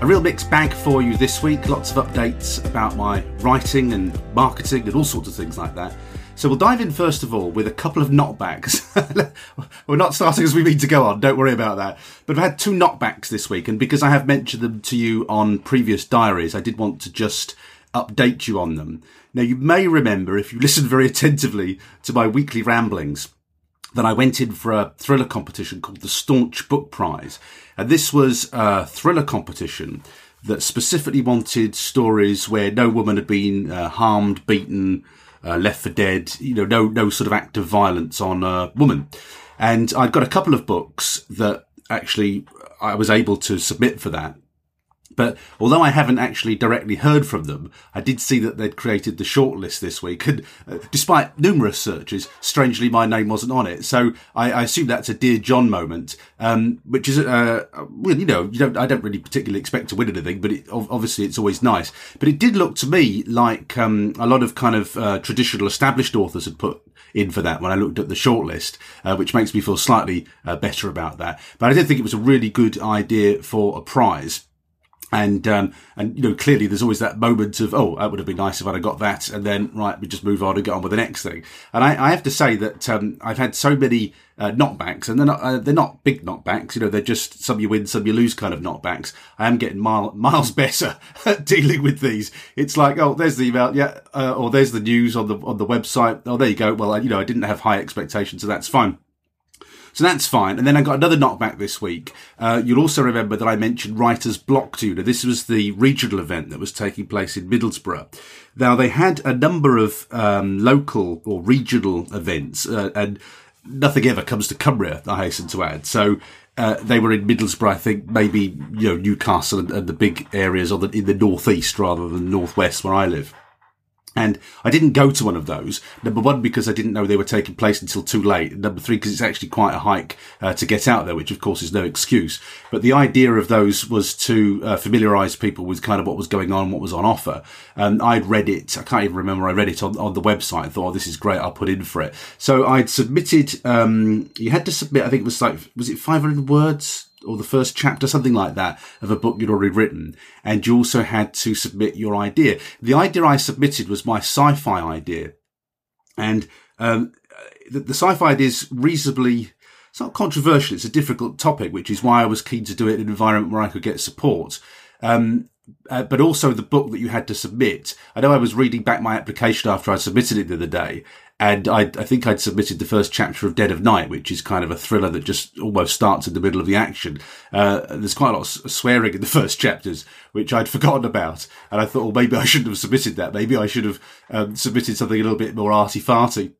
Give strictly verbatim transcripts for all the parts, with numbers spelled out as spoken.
A real mixed bag for you this week, lots of updates about my writing and marketing and all sorts of things like that. So we'll dive in first of all with a couple of knockbacks. We're not starting as we mean to go on, don't worry about that. But I've had two knockbacks this week, and because I have mentioned them to you on previous diaries, I did want to just update you on them. Now, you may remember, if you listened very attentively to my weekly ramblings, that I went in for a thriller competition called the Staunch Book Prize. And this was a thriller competition that specifically wanted stories where no woman had been uh, harmed, beaten, uh, left for dead, you know, no no sort of act of violence on a woman. And I'd got a couple of books that actually I was able to submit for that. But although I haven't actually directly heard from them, I did see that they'd created the shortlist this week. And uh, despite numerous searches, strangely, my name wasn't on it. So I, I assume that's a Dear John moment, um, which is, uh, well, you know, you don't, I don't really particularly expect to win anything, but it, obviously it's always nice. But it did look to me like um, a lot of kind of uh, traditional established authors had put in for that when I looked at the shortlist, uh, which makes me feel slightly uh, better about that. But I did think it was a really good idea for a prize. And, um, and, you know, clearly there's always that moment of, oh, that would have been nice if I'd have got that. And then, right, we just move on and get on with the next thing. And I, I have to say that, um, I've had so many, uh, knockbacks, and they're not, uh, they're not big knockbacks. You know, they're just some you win, some you lose kind of knockbacks. I am getting mile, miles better at dealing with these. It's like, oh, there's the email. Yeah. Uh, or there's the news on the, on the website. Oh, there you go. Well, I, you know, I didn't have high expectations, so that's fine. So that's fine. And then I got another knockback this week. Uh, you'll also remember that I mentioned Writer's Block to you. Now, this was the regional event that was taking place in Middlesbrough. Now, they had a number of um, local or regional events, uh, and nothing ever comes to Cumbria, I hasten to add. So uh, they were in Middlesbrough, I think, maybe, you know, Newcastle and, and the big areas or the, in the northeast rather than northwest where I live. And I didn't go to one of those, number one, because I didn't know they were taking place until too late, and number three, because it's actually quite a hike uh, to get out there, which, of course, is no excuse. But the idea of those was to uh, familiarise people with kind of what was going on, what was on offer. And um, I'd read it. I can't even remember. I read it on, on the website and thought, oh, this is great. I'll put in for it. So I'd submitted. Um, you had to submit, I think it was like, was it five hundred words? Or the first chapter, something like that, of a book you'd already written. And you also had to submit your idea. The idea I submitted was my sci-fi idea. And um, the, the sci-fi idea is reasonably, it's not controversial, it's a difficult topic, which is why I was keen to do it in an environment where I could get support. Um, uh, but also the book that you had to submit. I know I was reading back my application after I submitted it the other day. And I, I think I'd submitted the first chapter of Dead of Night, which is kind of a thriller that just almost starts in the middle of the action. Uh, there's quite a lot of swearing in the first chapters, which I'd forgotten about. And I thought, well, maybe I shouldn't have submitted that. Maybe I should have um, submitted something a little bit more arty-farty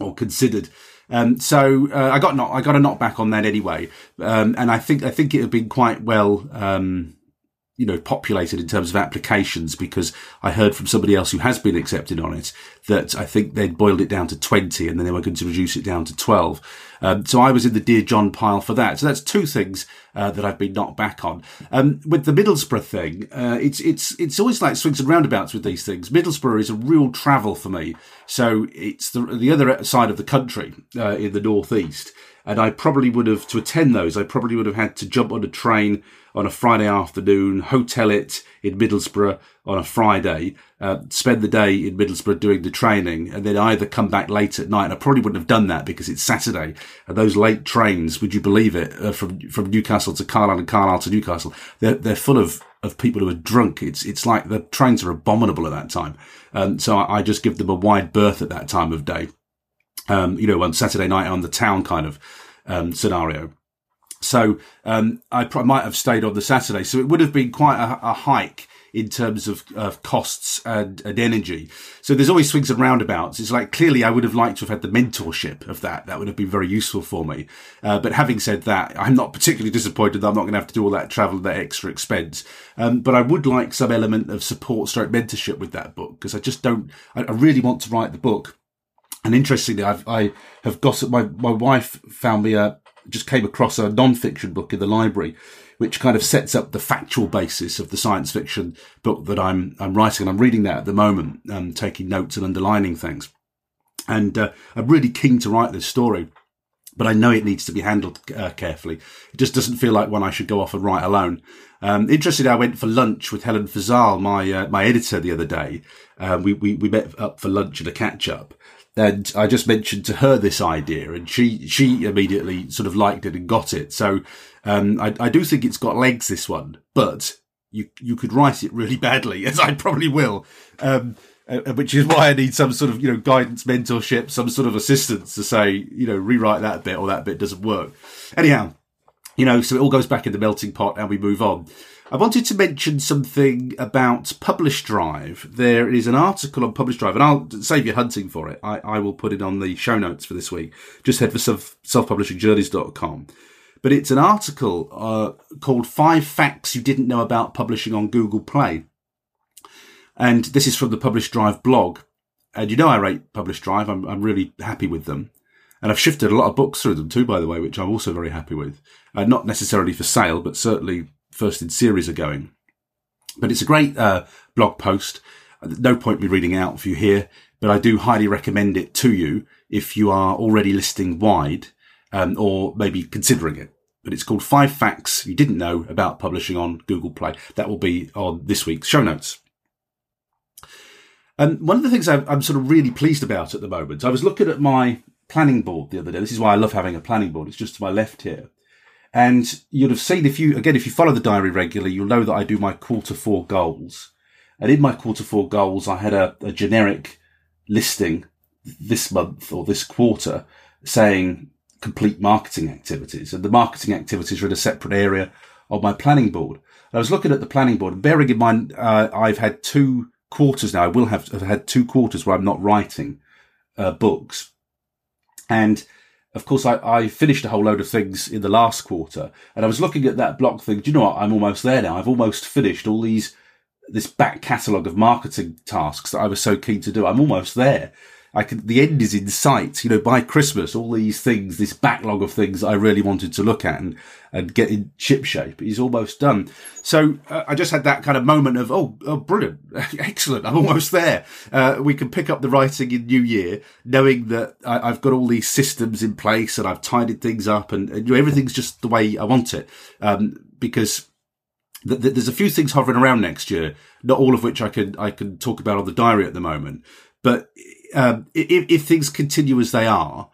or considered. Um, so uh, I got not, I got a knockback on that anyway. Um, and I think I think it had been quite well... Um, you know, populated in terms of applications, because I heard from somebody else who has been accepted on it that I think they'd boiled it down to twenty and then they were going to reduce it down to twelve. Um, so I was in the Dear John pile for that. So that's two things uh, that I've been knocked back on. Um, with the Middlesbrough thing, uh, it's, it's, it's always like swings and roundabouts with these things. Middlesbrough is a real travel for me. So it's the, the other side of the country, uh, in the northeast. And I probably would have, to attend those, I probably would have had to jump on a train on a Friday afternoon, hotel it in Middlesbrough on a Friday, uh, spend the day in Middlesbrough doing the training, and then either come back late at night. And I probably wouldn't have done that because it's Saturday. And those late trains, would you believe it, uh, from from Newcastle to Carlisle and Carlisle to Newcastle, they're, they're full of, of people who are drunk. It's it's like the trains are abominable at that time. Um, so I, I just give them a wide berth at that time of day. Um, you know, on Saturday night on the town kind of um, scenario. So um, I pro- might have stayed on the Saturday. So it would have been quite a, a hike in terms of, of costs and, and energy. So there's always swings and roundabouts. It's like, clearly I would have liked to have had the mentorship of that. That would have been very useful for me. Uh, but having said that, I'm not particularly disappointed that I'm not going to have to do all that travel and that extra expense. Um, but I would like some element of support stroke mentorship with that book, because I just don't, I, I really want to write the book. And interestingly, I've, I have gossiped, my, my wife found me a, just came across a non-fiction book in the library, which kind of sets up the factual basis of the science fiction book that I'm I'm writing. And I'm reading that at the moment, um, taking notes and underlining things. And uh, I'm really keen to write this story, but I know it needs to be handled uh, carefully. It just doesn't feel like one I should go off and write alone. Um, interestingly, I went for lunch with Helen Fazal, my uh, my editor, the other day. Uh, we, we, we met up for lunch and a catch-up. And I just mentioned to her this idea, and she, she immediately sort of liked it and got it. So um, I, I do think it's got legs, this one, but you you could write it really badly, as I probably will, um, uh, which is why I need some sort of, you know, guidance, mentorship, some sort of assistance to say, you know, rewrite that bit or that bit doesn't work. Anyhow, you know, so it all goes back in the melting pot and we move on. I wanted to mention something about Publish Drive. There is an article on Publish Drive, and I'll save you hunting for it. I, I will put it on the show notes for this week. Just head for self publishing journeys dot com. But it's an article uh, called Five Facts You Didn't Know About Publishing on Google Play. And this is from the Publish Drive blog. And you know I rate Publish Drive. I'm, I'm really happy with them. And I've shifted a lot of books through them too, by the way, which I'm also very happy with. Uh, not necessarily for sale, but certainly first in series are going. But it's a great uh, blog post. No point me reading out for you here, but I do highly recommend it to you if you are already listing wide um, or maybe considering it. But it's called Five Facts You Didn't Know About Publishing on Google Play. That will be on this week's show notes. And one of the things I'm sort of really pleased about at the moment, I was looking at my planning board the other day. This is why I love having a planning board. It's just to my left here. And you'd have seen, if you, again, if you follow the diary regularly, you'll know that I do my quarter four goals. And in my quarter four goals, I had a, a generic listing this month or this quarter saying complete marketing activities. And the marketing activities are in a separate area of my planning board. And I was looking at the planning board, and bearing in mind, uh, I've had two quarters now. I will have, have had two quarters where I'm not writing uh, books. And of course, I, I finished a whole load of things in the last quarter, and I was looking at that block thing. Do you know what? I'm almost there now. I've almost finished all these, this back catalogue of marketing tasks that I was so keen to do. I'm almost there. I can, the end is in sight. You know, by Christmas, all these things, this backlog of things I really wanted to look at and, and get in chip shape is almost done. So uh, I just had that kind of moment of, oh, oh brilliant, excellent, I'm almost there. Uh, we can pick up the writing in New Year, knowing that I, I've got all these systems in place and I've tidied things up and, and you know, everything's just the way I want it. Um, because th- th- there's a few things hovering around next year, not all of which I can, I can talk about on the diary at the moment. But um, if, if things continue as they are,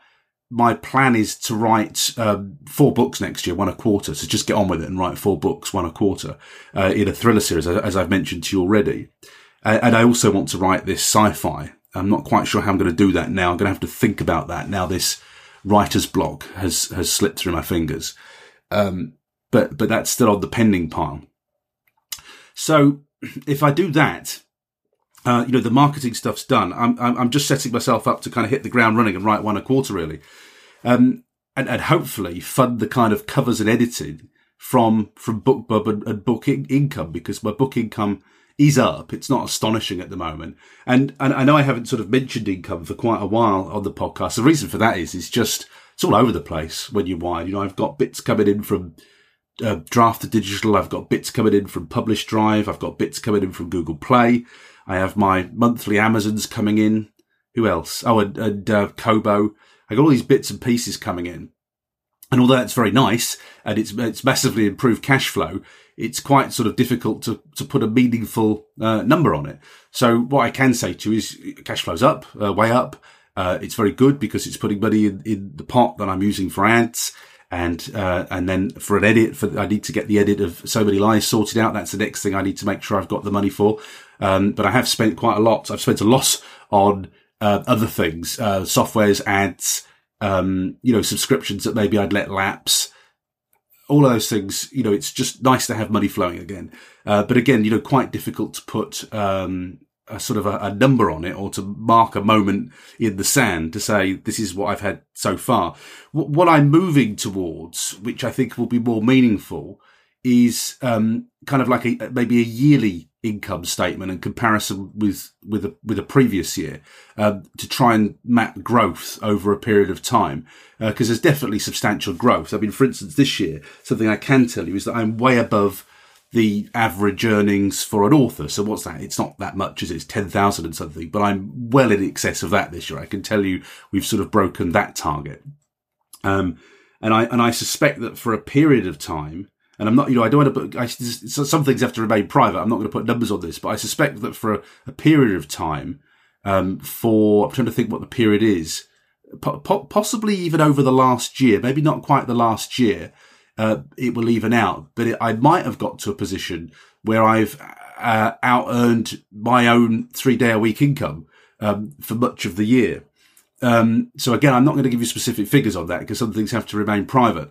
my plan is to write um, four books next year, one a quarter. So just get on with it and write four books, one a quarter, uh, in a thriller series, as I've mentioned to you already. Uh, and I also want to write this sci-fi. I'm not quite sure how I'm going to do that now. I'm going to have to think about that now. This writer's block has has slipped through my fingers. Um, but but that's still on the pending pile. So if I do that, Uh, you know, the marketing stuff's done. I'm, I'm I'm just setting myself up to kind of hit the ground running and write one a quarter, really. Um, and, and hopefully fund the kind of covers and editing from, from BookBub and, and book in- income, because my book income is up. It's not astonishing at the moment. And, and I know I haven't sort of mentioned income for quite a while on the podcast. The reason for that is, it's just, it's all over the place when you wire. You know, I've got bits coming in from uh, Draft to Digital. I've got bits coming in from Publish Drive. I've got bits coming in from Google Play. I have my monthly Amazons coming in. Who else? Oh, and, and uh, Kobo. I got all these bits and pieces coming in. And although that's very nice and it's it's massively improved cash flow, it's quite sort of difficult to, to put a meaningful uh, number on it. So what I can say to you is cash flow's up, uh, way up. Uh, it's very good because it's putting money in, in the pot that I'm using for ads. And uh, and then for an edit, for I need to get the edit of So Many Lies sorted out. That's the next thing I need to make sure I've got the money for. Um, but I have spent quite a lot. I've spent a lot on uh, other things, uh, softwares, ads, um, you know, subscriptions that maybe I'd let lapse. all of those things, you know, it's just nice to have money flowing again. Uh, but again, you know, quite difficult to put um, a sort of a, a number on it, or to mark a moment in the sand to say, this is what I've had so far. W- what I'm moving towards, which I think will be more meaningful, is um, kind of like a, maybe a yearly income statement in comparison with with a, with a previous year, uh, to try and map growth over a period of time, because uh, there's definitely substantial growth. I mean, for instance, this year, something I can tell you is that I'm way above the average earnings for an author. So what's that? It's not that much, is it? It's ten thousand and something, but I'm well in excess of that this year. I can tell you we've sort of broken that target. Um, and I and I suspect that for a period of time, and I'm not, you know, I don't want to put, I, some things have to remain private. I'm not going to put numbers on this, but I suspect that for a, a period of time, um, for, I'm trying to think what the period is, po- po- possibly even over the last year, maybe not quite the last year, uh, it will even out. But it, I might have got to a position where I've uh, out-earned my own three-day-a-week income um, for much of the year. Um, so again, I'm not going to give you specific figures on that, because some things have to remain private.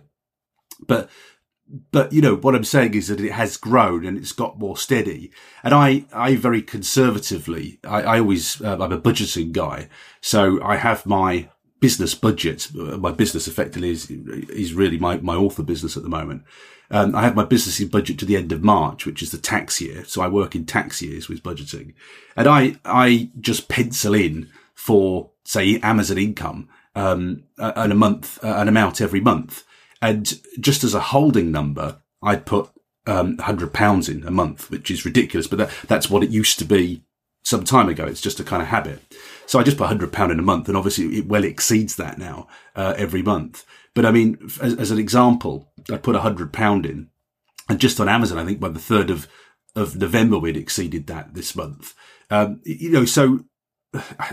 But... But, you know, what I'm saying is that it has grown and it's got more steady. And I, I very conservatively, I, I always, uh, I'm a budgeting guy. So I have my business budget. My business effectively is, is really my, my author business at the moment. Um, I have my business budget to the end of March, which is the tax year. So I work in tax years with budgeting, and I, I just pencil in for, say, Amazon income, um, and a month, uh, an amount every month. And just as a holding number, I'd put um, one hundred pounds in a month, which is ridiculous. But that, that's what it used to be some time ago. It's just a kind of habit. So I just put one hundred pounds in a month. And obviously, it well exceeds that now uh, every month. But I mean, as, as an example, I put one hundred pounds in. And just on Amazon, I think by the third of, of November, we'd exceeded that this month. Um, you know, so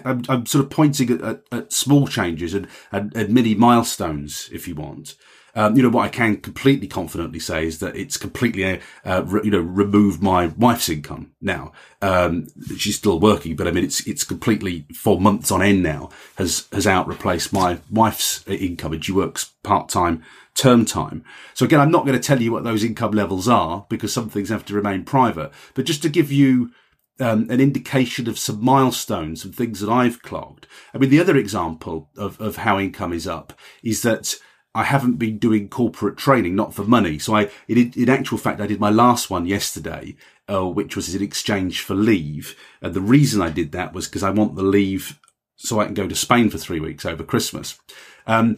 I'm, I'm sort of pointing at, at, at small changes and, and, and mini milestones, if you want. Um, you know, what I can completely confidently say is that it's completely, uh, re- you know, removed my wife's income now. Um, she's still working, but I mean, it's, it's completely for months on end now has, has out replaced my wife's income, and she works part time, term time. So again, I'm not going to tell you what those income levels are, because some things have to remain private, but just to give you, um, an indication of some milestones and things that I've clogged. I mean, the other example of, of how income is up is that I haven't been doing corporate training, not for money. So I, in, in actual fact, I did my last one yesterday, uh, which was in exchange for leave. And the reason I did that was because I want the leave so I can go to Spain for three weeks over Christmas. Um,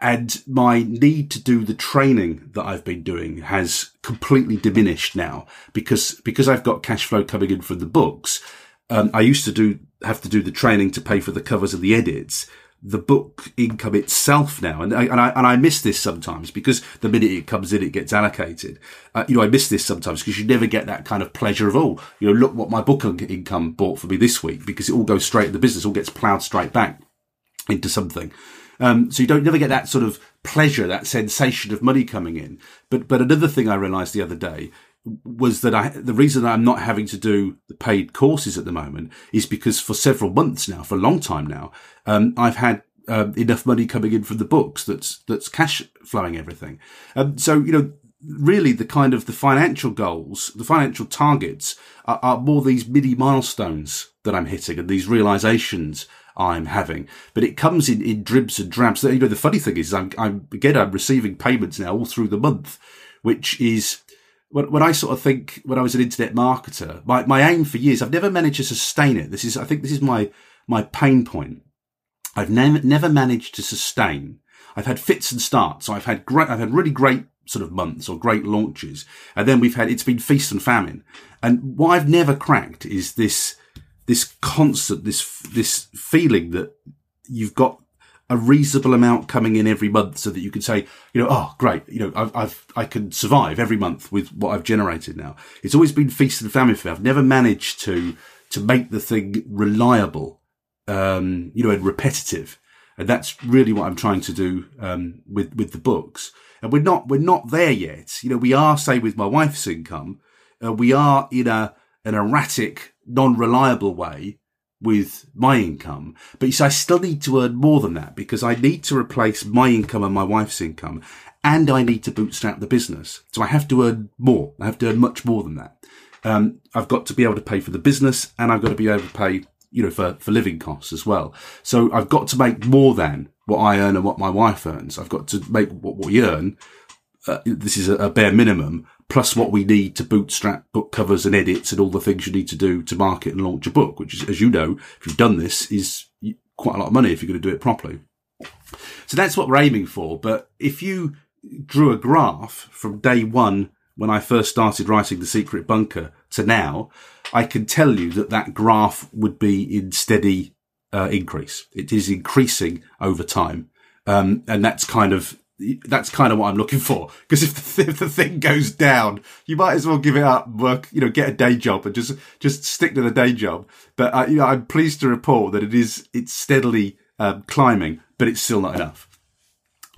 and my need to do the training that I've been doing has completely diminished now, because, because I've got cash flow coming in from the books. Um, I used to do, have to do the training to pay for the covers and the edits. The book income itself now, and I, and I and I miss this sometimes, because the minute it comes in, it gets allocated. Uh, you know, I miss this sometimes because you never get that kind of pleasure of all. You know, look what my book income bought for me this week, because it all goes straight in the business, all gets ploughed straight back into something. Um, so you don't never get that sort of pleasure, that sensation of money coming in. But but another thing I realised the other day was that I the reason that I'm not having to do the paid courses at the moment is because for several months now, for a long time now, um, I've had um, enough money coming in from the books that's that's cash flowing everything. Um, so, you know, really the kind of the financial goals, the financial targets are, are more these mini milestones that I'm hitting and these realizations I'm having, but it comes in, in dribs and drabs. You know, the funny thing is I'm, I'm again, I'm receiving payments now all through the month, which is, When, when I sort of think, when I was an internet marketer, my, my aim for years, I've never managed to sustain it. This is, I think this is my, my pain point. I've ne- never managed to sustain. I've had fits and starts. So I've had great, I've had really great sort of months or great launches. And then we've had, it's been feast and famine. And what I've never cracked is this, this constant, this, this feeling that you've got a reasonable amount coming in every month so that you can say, you know, oh, great, you know, I've, I've, I can survive every month with what I've generated now. It's always been feast and famine for me. I've never managed to, to make the thing reliable, um, you know, and repetitive. And that's really what I'm trying to do, um, with, with the books. And we're not, we're not there yet. You know, we are, say, with my wife's income, uh, we are in a, an erratic, non-reliable way with my income, but you see, I still need to earn more than that, because I need to replace my income and my wife's income, and I need to bootstrap the business. So I have to earn more. I have to earn much more than that. Um, I've got to be able to pay for the business, and I've got to be able to pay, you know, for, for living costs as well. So I've got to make more than what I earn and what my wife earns. I've got to make what we earn. Uh, this is a, a bare minimum, plus what we need to bootstrap book covers and edits and all the things you need to do to market and launch a book, which is, as you know, if you've done this, is quite a lot of money if you're going to do it properly. So that's what we're aiming for. But if you drew a graph from day one, when I first started writing The Secret Bunker, to now, I can tell you that that graph would be in steady uh, increase. It is increasing over time. Um, and that's kind of, that's kind of what I'm looking for. Because if the, th- if the thing goes down, you might as well give it up, work, you know, get a day job and just, just stick to the day job. But I, you know, I'm pleased to report that it is, it's steadily um, climbing, but it's still not enough.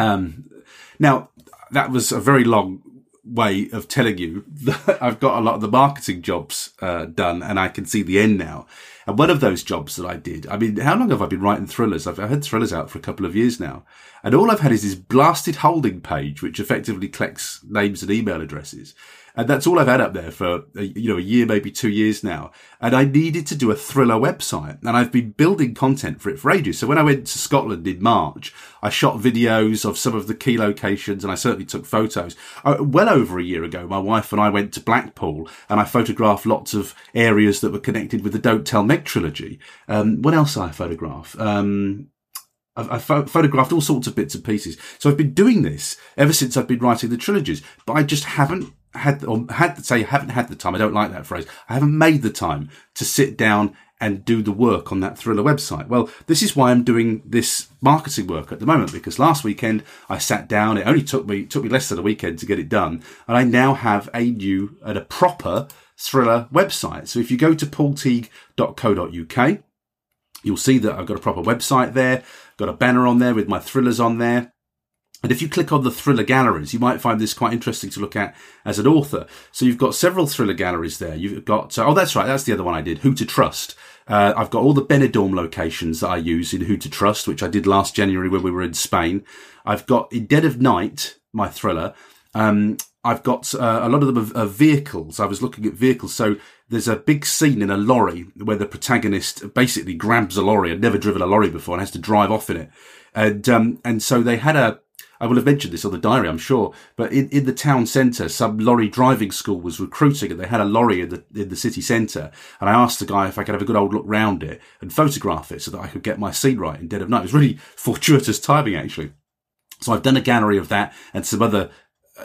Um, now, that was a very long way of telling you that I've got a lot of the marketing jobs uh, done, and I can see the end now. And one of those jobs that I did, I mean, how long have I been writing thrillers? I've had thrillers out for a couple of years now. And all I've had is this blasted holding page, which effectively collects names and email addresses. And that's all I've had up there for, a, you know, a year, maybe two years now. And I needed to do a thriller website, and I've been building content for it for ages. So when I went to Scotland in March, I shot videos of some of the key locations, and I certainly took photos. Uh, well over a year ago, my wife and I went to Blackpool, and I photographed lots of areas that were connected with the Don't Tell Meg trilogy. Um, what else did I photograph? Um, I've, I've pho- photographed all sorts of bits and pieces. So I've been doing this ever since I've been writing the trilogies, but I just haven't had, or had to say, haven't had the time. I don't like that phrase. I haven't made the time to sit down and do the work on that thriller website. Well, this is why I'm doing this marketing work at the moment, because last weekend I sat down. It only took me, took me less than a weekend to get it done. And I now have a new and a proper thriller website. So if you go to paul teague dot co dot uk, you'll see that I've got a proper website there, got a banner on there with my thrillers on there. And if you click on the thriller galleries, you might find this quite interesting to look at as an author. So you've got several thriller galleries there. You've got, oh, that's right, that's the other one I did, Who to Trust. Uh, I've got all the Benidorm locations that I use in Who to Trust, which I did last January when we were in Spain. I've got in Dead of Night, my thriller. Um, I've got uh, a lot of them are, are vehicles. I was looking at vehicles. So there's a big scene in a lorry where the protagonist basically grabs a lorry. I'd never driven a lorry before and has to drive off in it. And, um, and so they had a, I will have mentioned this on the diary, I'm sure, but in, in the town centre, some lorry driving school was recruiting, and they had a lorry in the in the city centre. And I asked the guy if I could have a good old look round it and photograph it so that I could get my scene right in Dead of Night. It was really fortuitous timing, actually. So I've done a gallery of that and some other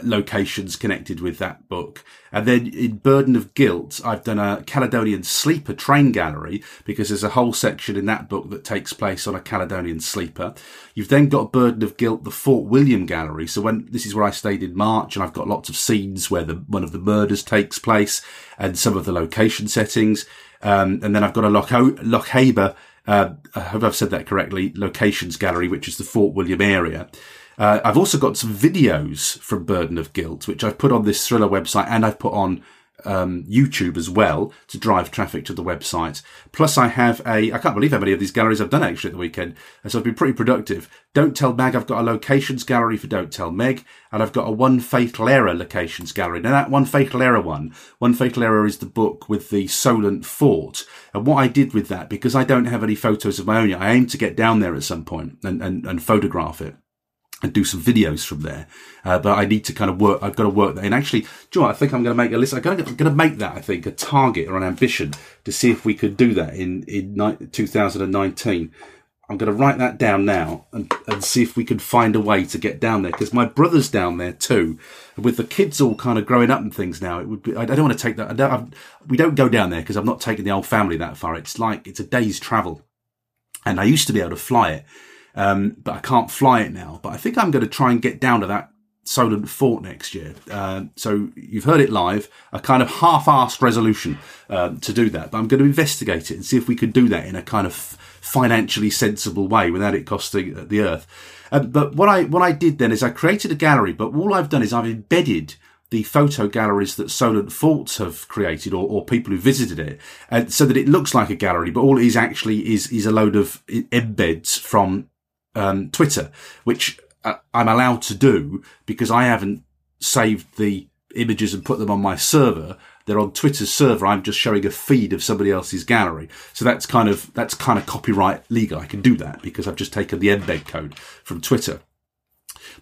locations connected with that book. And then in Burden of Guilt, I've done a Caledonian Sleeper train gallery, because there's a whole section in that book that takes place on a Caledonian Sleeper. You've then got Burden of Guilt, the Fort William gallery. So when this is where I stayed in March, and I've got lots of scenes where the one of the murders takes place and some of the location settings. Um, and then I've got a Loch, Loch Haber, uh, I hope I've said that correctly, locations gallery, which is the Fort William area. Uh, I've also got some videos from Burden of Guilt, which I've put on this thriller website, and I've put on um, YouTube as well to drive traffic to the website. Plus I have a, I can't believe how many of these galleries I've done actually at the weekend. And so I've been pretty productive. Don't Tell Meg, I've got a locations gallery for Don't Tell Meg, and I've got a One Fatal Error locations gallery. Now that One Fatal Error one, One Fatal Error is the book with the Solent Fort. And what I did with that, because I don't have any photos of my own yet, I aim to get down there at some point and, and, and photograph it and do some videos from there. Uh, but I need to kind of work, I've got to work that. And actually, do you know what? I think I'm going to make a list. I'm going to, I'm going to make that, I think, a target or an ambition to see if we could do that in, in twenty nineteen. I'm going to write that down now and, and see if we can find a way to get down there, because my brother's down there too. And with the kids all kind of growing up and things now, it would be, I don't want to take that. I don't, I've, we don't go down there because I'm not taking the whole family that far. It's like, it's a day's travel. And I used to be able to fly it. Um, but I can't fly it now. But I think I'm going to try and get down to that Solent Fort next year. Uh, so you've heard it live, a kind of half-assed resolution uh, to do that. But I'm going to investigate it and see if we can do that in a kind of financially sensible way without it costing the earth. Uh, but what I what I did then is I created a gallery. But all I've done is I've embedded the photo galleries that Solent Forts have created, or, or people who visited it, and so that it looks like a gallery. But all it is actually is is a load of embeds from Um, Twitter, which uh, I'm allowed to do because I haven't saved the images and put them on my server. They're on Twitter's server. I'm just showing a feed of somebody else's gallery. So that's kind of, that's kind of copyright legal. I can do that because I've just taken the embed code from Twitter.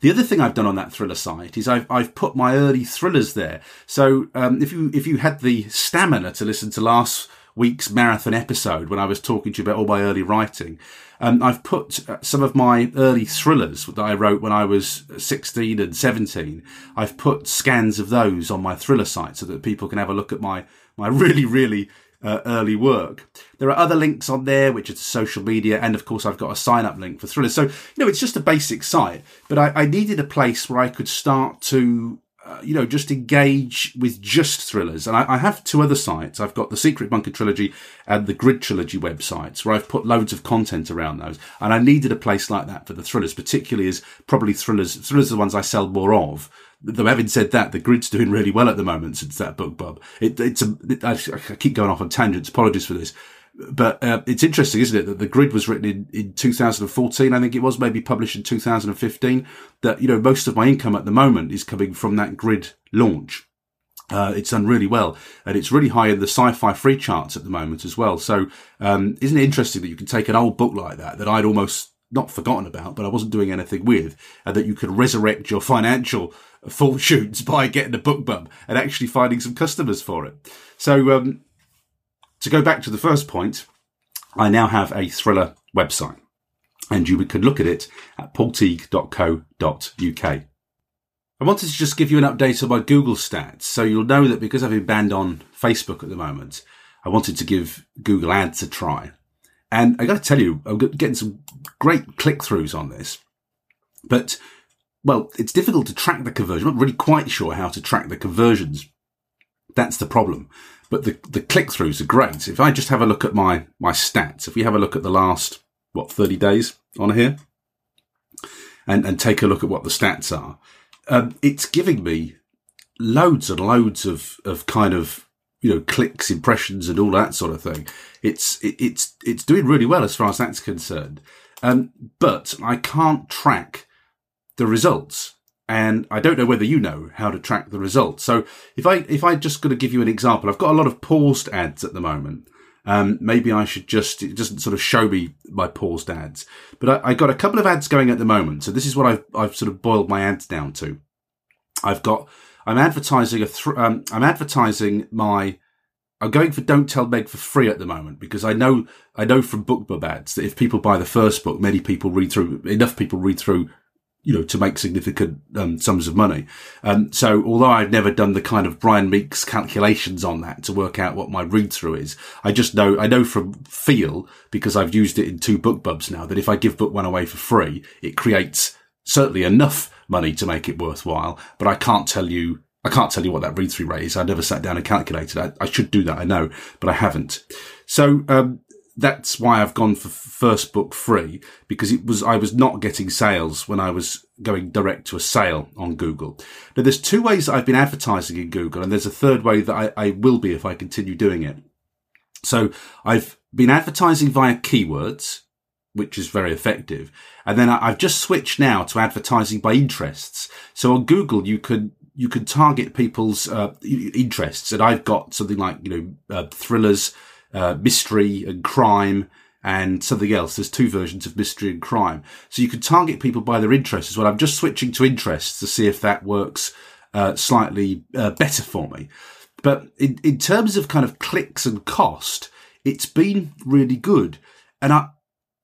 The other thing I've done on that thriller site is I've, I've put my early thrillers there. So, um, if you, if you had the stamina to listen to last week's marathon episode when I was talking to you about all my early writing, um, I've put some of my early thrillers that I wrote when I was sixteen and seventeen. I've put scans of those on my thriller site so that people can have a look at my, my really, really Uh, early work. There are other links on there, which are to social media, and of course I've got a sign up link for thrillers. So, you know, it's just a basic site, but I, I needed a place where I could start to uh, you know, just engage with just thrillers. And I, I have two other sites. I've got the Secret Bunker trilogy and the Grid trilogy websites, where I've put loads of content around those, and I needed a place like that for the thrillers, particularly as probably thrillers thrillers are the ones I sell more of. Though having said that, the Grid's doing really well at the moment since that BookBub. It, it's a, it, I, I keep going off on tangents. Apologies for this, but uh, it's interesting, isn't it, that the Grid was written in, in two thousand fourteen, I think it was, maybe published in two thousand fifteen. That, you know, most of my income at the moment is coming from that Grid launch. Uh, it's done really well, and it's really high in the sci-fi free charts at the moment as well. So, um, isn't it interesting that you can take an old book like that that I'd almost not forgotten about, but I wasn't doing anything with, and that you could resurrect your financial fortunes by getting a BookBub and actually finding some customers for it. So um, to go back to the first point, I now have a thriller website, and you could look at it at paul teague dot co dot uk. I wanted to just give you an update on my Google stats. So you'll know that because I've been banned on Facebook at the moment, I wanted to give Google Ads a try. And I got to tell you, I'm getting some great click-throughs on this. But, well, it's difficult to track the conversion. I'm not really quite sure how to track the conversions. That's the problem. But the, the click-throughs are great. If I just have a look at my, my stats, if we have a look at the last, what, thirty days on here, and, and take a look at what the stats are, um, it's giving me loads and loads of, of kind of, you know, clicks, impressions, and all that sort of thing. It's it, it's it's doing really well as far as that's concerned. Um, but I can't track the results, and I don't know whether you know how to track the results. So if I if I just going to give you an example, I've got a lot of paused ads at the moment. Um, maybe I should just it doesn't sort of show me my paused ads, but I, I got a couple of ads going at the moment. So this is what I've I've sort of boiled my ads down to. I've got. I'm advertising a. Th- um, I'm advertising my. I'm going for Don't Tell Meg for free at the moment because I know I know from BookBub ads that if people buy the first book, many people read through. Enough people read through, you know, to make significant um, sums of money. Um, so although I've never done the kind of Brian Meeks calculations on that to work out what my read through is, I just know I know from feel because I've used it in two BookBubs now that if I give book one away for free, it creates certainly enough money to make it worthwhile, but I can't tell you, I can't tell you what that read-through rate is. I never sat down and calculated. I, I should do that, I know, but I haven't. So um, that's why I've gone for first book free, because it was I was not getting sales when I was going direct to a sale on Google. Now, there's two ways that I've been advertising in Google, and there's a third way that I, I will be if I continue doing it. So I've been advertising via keywords, which is very effective. And then I've just switched now to advertising by interests. So on Google, you can, you can target people's uh, interests. And I've got something like, you know, uh, thrillers, uh, mystery and crime and something else. There's two versions of mystery and crime. So you can target people by their interests as well. I'm just switching to interests to see if that works uh, slightly uh, better for me. But in, in terms of kind of clicks and cost, it's been really good. And I,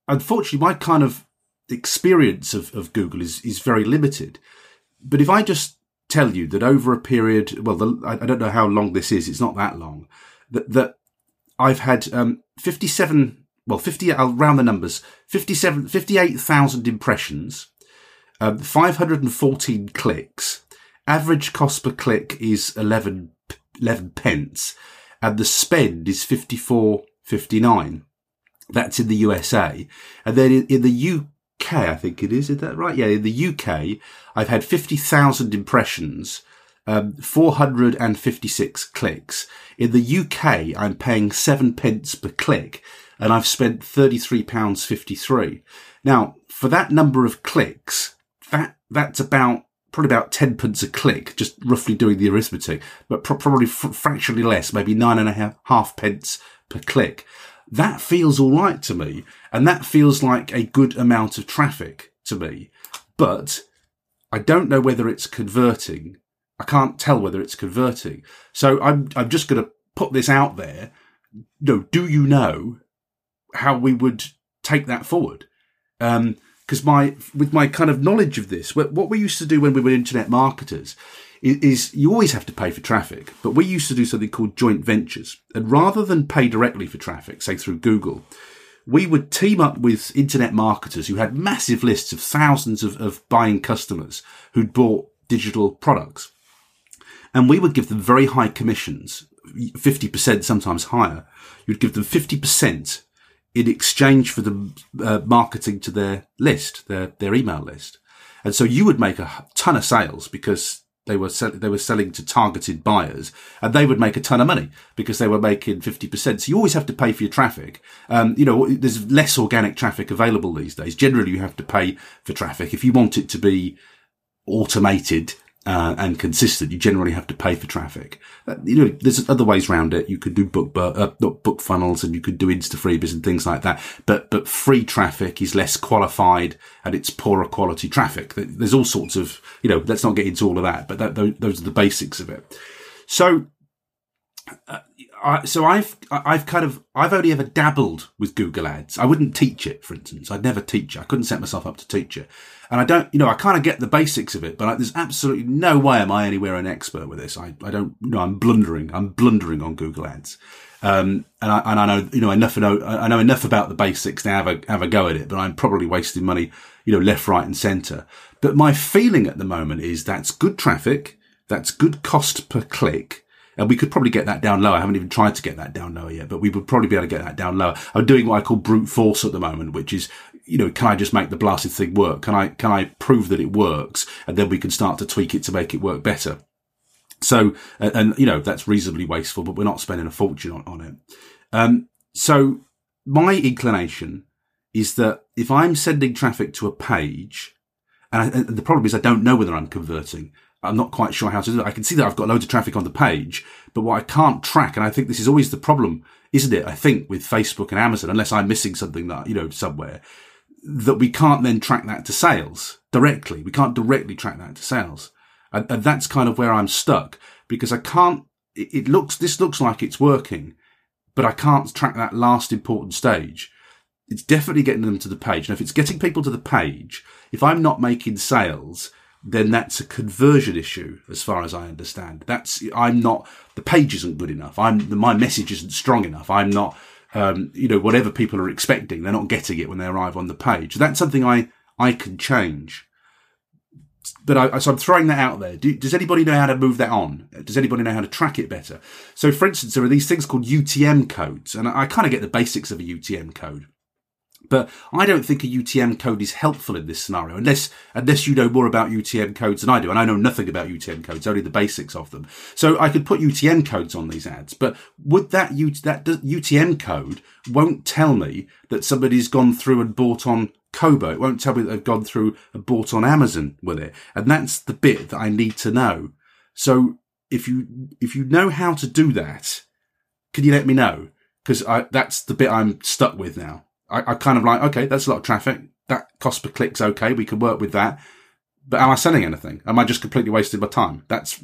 Unfortunately, my kind of experience of, of Google is, is very limited. But if I just tell you that over a period, well, the, I don't know how long this is. It's not that long. That, that I've had um, fifty-seven, well, fifty, I'll round the numbers, fifty-seven, fifty-eight thousand impressions, um, five hundred fourteen clicks. Average cost per click is eleven, eleven pence. And the spend is fifty-four fifty-nine. That's in the U S A. And then in, in the U K, I think it is. Is that right? Yeah, in the U K, I've had fifty thousand impressions, um, four hundred fifty-six clicks. In the U K, I'm paying seven pence per click, and I've spent thirty-three pounds fifty-three. Now, for that number of clicks, that that's about probably about ten pence a click, just roughly doing the arithmetic, but pro- probably fr- fractionally less, maybe nine and a half, half pence per click. That feels all right to me, and that feels like a good amount of traffic to me. But I don't know whether it's converting. I can't tell whether it's converting. So I'm I'm just going to put this out there. No, do you know how we would take that forward? Um, because my with my kind of knowledge of this, what we used to do when we were internet marketers is, is you always have to pay for traffic, but we used to do something called joint ventures. And rather than pay directly for traffic, say through Google, we would team up with internet marketers who had massive lists of thousands of, of buying customers who'd bought digital products. And we would give them very high commissions, fifty percent, sometimes higher. You'd give them fifty percent in exchange for the uh, marketing to their list, their, their email list. And so you would make a ton of sales because they were sell- they were selling to targeted buyers, and they would make a ton of money because they were making fifty percent. So you always have to pay for your traffic. Um, you know, there's less organic traffic available these days. Generally, you have to pay for traffic. If you want it to be automated uh, and consistent, you generally have to pay for traffic. Uh, you know, there's other ways around it. You could do book, bur- uh, not book funnels, and you could do Insta freebies and things like that. But, but free traffic is less qualified and it's poorer quality traffic. There's all sorts of, you know, let's not get into all of that, but that, those are the basics of it. So, uh, I, so I've, I've kind of, I've only ever dabbled with Google ads. I wouldn't teach it, for instance. I'd never teach it. I couldn't set myself up to teach it. And I don't, you know, I kind of get the basics of it, but I, there's absolutely no way am I anywhere an expert with this. I, I don't, you know, I'm blundering. I'm blundering on Google ads. Um, and I, and I know, you know, enough, I know enough about the basics to have a, have a go at it, but I'm probably wasting money, you know, left, right and center. But my feeling at the moment is that's good traffic. That's good cost per click. And we could probably get that down lower. I haven't even tried to get that down lower yet, but we would probably be able to get that down lower. I'm doing what I call brute force at the moment, which is, you know, can I just make the blasted thing work? Can I, can I prove that it works? And then we can start to tweak it to make it work better. So, and, and you know, that's reasonably wasteful, but we're not spending a fortune on, on it. Um, so my inclination is that if I'm sending traffic to a page, and, I, and the problem is I don't know whether I'm converting. I'm not quite sure how to do it. I can see that I've got loads of traffic on the page, but what I can't track, and I think this is always the problem, isn't it? I think with Facebook and Amazon, unless I'm missing something that, you know, somewhere, that we can't then track that to sales directly. We can't directly track that to sales. And, and that's kind of where I'm stuck because I can't, it, it looks, this looks like it's working, but I can't track that last important stage. It's definitely getting them to the page. Now, if it's getting people to the page, if I'm not making sales, then that's a conversion issue, as far as I understand. That's I'm not the page isn't good enough. I'm my message isn't strong enough. I'm not, um, you know, whatever people are expecting, they're not getting it when they arrive on the page. That's something I I can change. But I, so I'm throwing that out there. Do, does anybody know how to move that on? Does anybody know how to track it better? So, for instance, there are these things called U T M codes, and I, I kind of get the basics of a U T M code. But I don't think a U T M code is helpful in this scenario, unless unless you know more about U T M codes than I do. And I know nothing about U T M codes, only the basics of them. So I could put U T M codes on these ads, but would that that U T M code won't tell me that somebody's gone through and bought on Kobo. It won't tell me that they've gone through and bought on Amazon with it. And that's the bit that I need to know. So if you if you know how to do that, can you let me know? Because that's the bit I'm stuck with now. I, I kind of like, okay, that's a lot of traffic. That cost per click's okay. We can work with that. But am I selling anything? Am I just completely wasting my time? That's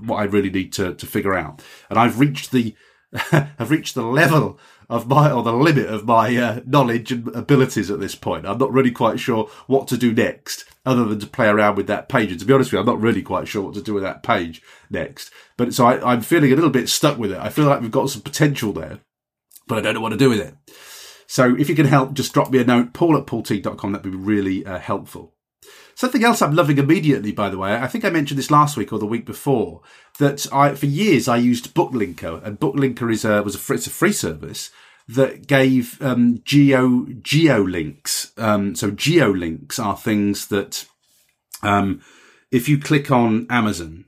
what I really need to, to figure out. And I've reached the, I've reached the level of my, or the limit of my uh, knowledge and abilities at this point. I'm not really quite sure what to do next other than to play around with that page. And to be honest with you, I'm not really quite sure what to do with that page next. But so I, I'm feeling a little bit stuck with it. I feel like we've got some potential there, but I don't know what to do with it. So if you can help, just drop me a note, paul at paul teague dot com. That'd be really uh, helpful. Something else I'm loving immediately, by the way, I think I mentioned this last week or the week before, that I, for years I used BookLinker, and BookLinker is a, was a, it's a free service that gave um, geo geo links. Um, so geo links are things that um, if you click on Amazon,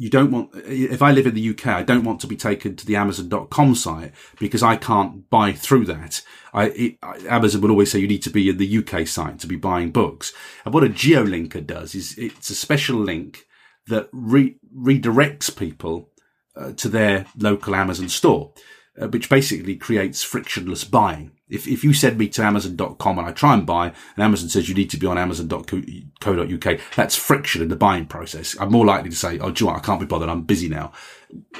you don't want, if I live in the U K, I don't want to be taken to the Amazon dot com site because I can't buy through that. I, it, I, Amazon will always say you need to be in the U K site to be buying books. And what a geolinker does is it's a special link that re- redirects people uh, to their local Amazon store, uh, which basically creates frictionless buying. If if you send me to Amazon dot com and I try and buy, and Amazon says you need to be on Amazon dot co dot U K, that's friction in the buying process. I'm more likely to say, oh, do you know what? I can't be bothered. I'm busy now.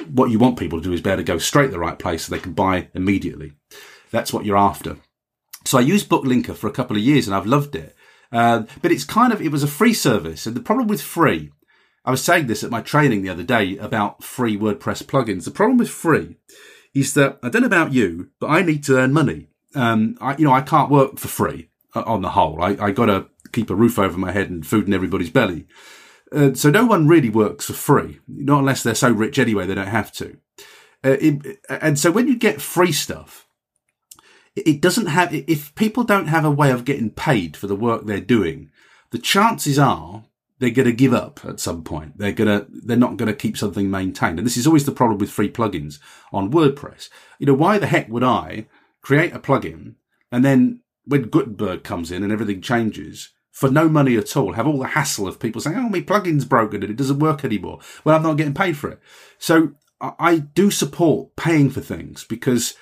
What you want people to do is be able to go straight to the right place so they can buy immediately. That's what you're after. So I used BookLinker for a couple of years and I've loved it. Uh, but it's kind of, it was a free service. And the problem with free, I was saying this at my training the other day about free WordPress plugins. The problem with free is that, I don't know about you, but I need to earn money. Um, I, you know, I can't work for free uh, on the whole. I, I got to keep a roof over my head and food in everybody's belly. Uh, so no one really works for free, not unless they're so rich anyway, they don't have to. Uh, it, and so when you get free stuff, it, it doesn't have, if people don't have a way of getting paid for the work they're doing, the chances are they're going to give up at some point. They're going to, they're not going to keep something maintained. And this is always the problem with free plugins on WordPress. You know, why the heck would I create a plugin, and then when Gutenberg comes in and everything changes, for no money at all, have all the hassle of people saying, oh, my plugin's broken and it doesn't work anymore. Well, I'm not getting paid for it. So I do support paying for things because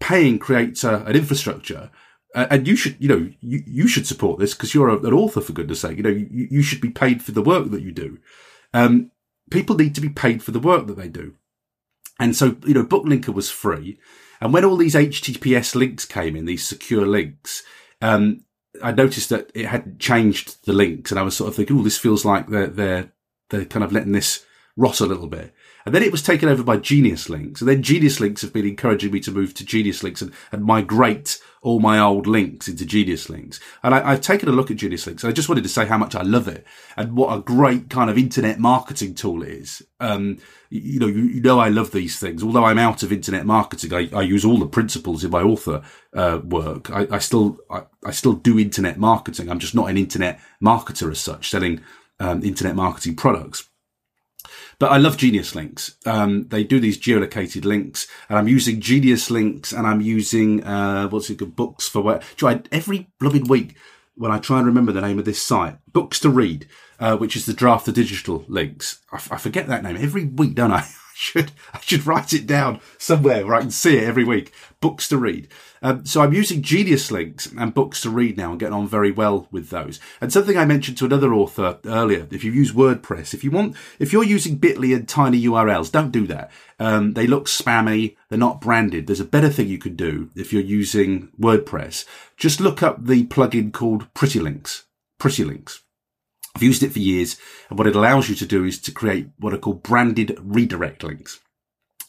paying creates a, an infrastructure. Uh, and you should, you know, you, you should support this because you're a, an author, for goodness sake. You know, you, you should be paid for the work that you do. Um, people need to be paid for the work that they do. And so, you know, BookLinker was free. And when all these H T T P S links came in, these secure links, um, I noticed that it hadn't changed the links. And I was sort of thinking, oh, this feels like they're, they're, they're kind of letting this rot a little bit. And then it was taken over by Genius Links. And then Genius Links have been encouraging me to move to Genius Links and, and migrate all my old links into Genius Links. And I, I've taken a look at Genius Links. And I just wanted to say how much I love it and what a great kind of internet marketing tool it is. Um, you know, you, you know, I love these things. Although I'm out of internet marketing, I, I use all the principles in my author uh, work. I, I still, I, I still do internet marketing. I'm just not an internet marketer as such, selling um, internet marketing products. But I love Genius Links. Um, they do these geolocated links, and I'm using Genius Links, and I'm using uh, what's it called, Books for Where? Every blooming week, when I try and remember the name of this site, Books to Read, uh, which is the Draft to Digital links. I, f- I forget that name every week, don't I? I should I should write it down somewhere where I can see it every week. Books to Read. Um, so I'm using Genius Links and Books to Read now and getting on very well with those. And something I mentioned to another author earlier, if you use WordPress, if you want, if you're using bit dot l y and tiny U R Ls, don't do that. Um, they look spammy. They're not branded. There's a better thing you could do if you're using WordPress. Just look up the plugin called Pretty Links. Pretty Links. I've used it for years. And what it allows you to do is to create what are called branded redirect links.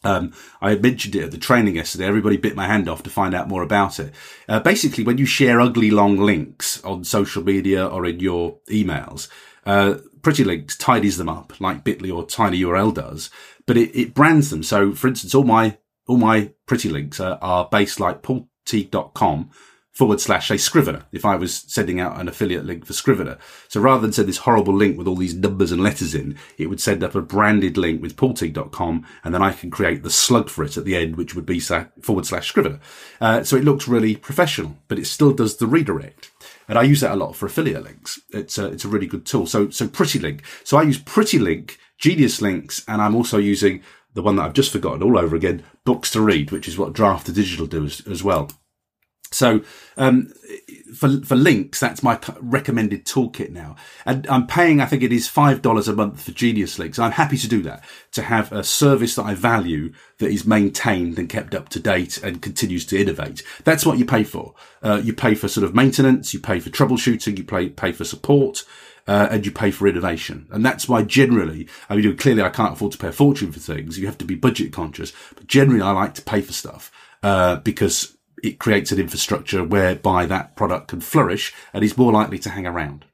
Um, I had mentioned it at the training yesterday. Everybody bit my hand off to find out more about it. Uh, basically, when you share ugly long links on social media or in your emails, uh, Pretty Links tidies them up like bit dot l y or tiny U R L does, but it, it brands them. So, for instance, all my all my Pretty Links are, are based like paul teague dot com forward slash a Scrivener, if I was sending out an affiliate link for Scrivener. So rather than send this horrible link with all these numbers and letters in, it would send up a branded link with paul teague dot com, and then I can create the slug for it at the end, which would be forward slash Scrivener. Uh, so it looks really professional, but it still does the redirect. And I use that a lot for affiliate links. It's a, it's a really good tool. So, so Pretty Link. So I use Pretty Link, Genius Links, and I'm also using the one that I've just forgotten all over again, Books to Read, which is what Draft to Digital do as, as well. So um, for for links, that's my recommended toolkit now. And I'm paying, I think it is five dollars a month for Genius Links. I'm happy to do that, to have a service that I value that is maintained and kept up to date and continues to innovate. That's what you pay for. Uh, you pay for sort of maintenance, you pay for troubleshooting, you pay, pay for support, uh, and you pay for innovation. And that's why generally, I mean, clearly I can't afford to pay a fortune for things. You have to be budget conscious. But generally, I like to pay for stuff uh, because it creates an infrastructure whereby that product can flourish and is more likely to hang around.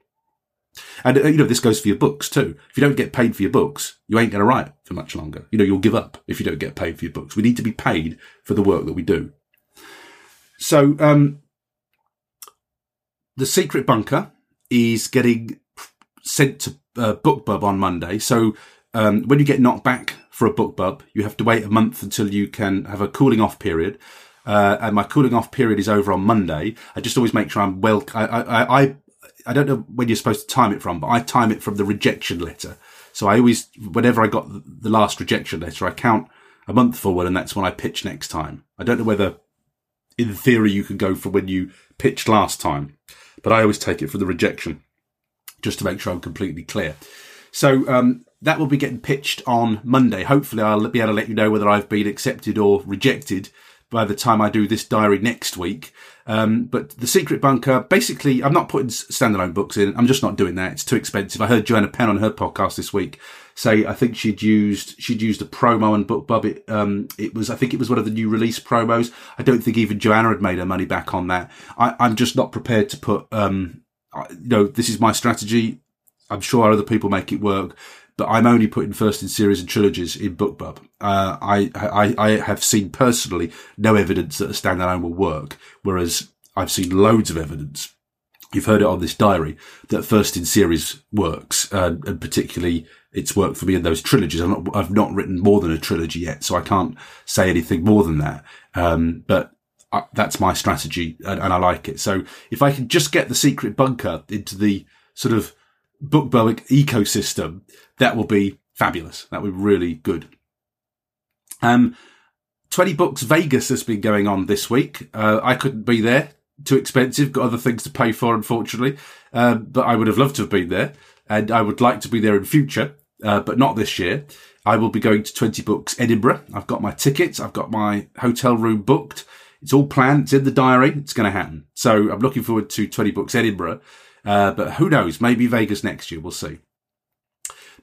And, you know, this goes for your books too. If you don't get paid for your books, you ain't going to write for much longer. You know, you'll give up if you don't get paid for your books. We need to be paid for the work that we do. So, um, The Secret Bunker is getting sent to uh, BookBub on Monday. So, Um, when you get knocked back for a BookBub, you have to wait a month until you can have a cooling off period. Uh, and my cooling off period is over on Monday. I just always make sure I'm well. I, I, I, I don't know when you're supposed to time it from, but I time it from the rejection letter. So I always, whenever I got the last rejection letter, I count a month forward, and that's when I pitch next time. I don't know whether, in theory, you can go for when you pitched last time, but I always take it from the rejection just to make sure I'm completely clear. So um, that will be getting pitched on Monday. Hopefully, I'll be able to let you know whether I've been accepted or rejected by the time I do this diary next week. Um, but The Secret Bunker, basically, I'm not putting standalone books in. I'm just not doing that. It's too expensive. I heard Joanna Penn on her podcast this week say, I think she'd used, she'd used a promo on BookBub. It, um, it was, I think it was one of the new release promos. I don't think even Joanna had made her money back on that. I, I'm just not prepared to put, um, I, you know, this is my strategy. I'm sure other people make it work, but I'm only putting first in series and trilogies in BookBub. Uh, I, I, I have seen personally no evidence that a standalone will work, whereas I've seen loads of evidence. You've heard it on this diary that first in series works, uh, and particularly it's worked for me in those trilogies. I'm not, I've not written more than a trilogy yet, so I can't say anything more than that. Um, but I, that's my strategy, and, and I like it. So if I can just get The Secret Bunker into the sort of BookBub ecosystem, that will be fabulous. That would be really good. Um, twenty Books Vegas has been going on this week. Uh, I couldn't be there. Too expensive. Got other things to pay for, unfortunately. Um, but I would have loved to have been there. And I would like to be there in future, uh, but not this year. I will be going to twenty Books Edinburgh. I've got my tickets. I've got my hotel room booked. It's all planned. It's in the diary. It's going to happen. So I'm looking forward to twenty Books Edinburgh. Uh, but who knows? Maybe Vegas next year. We'll see.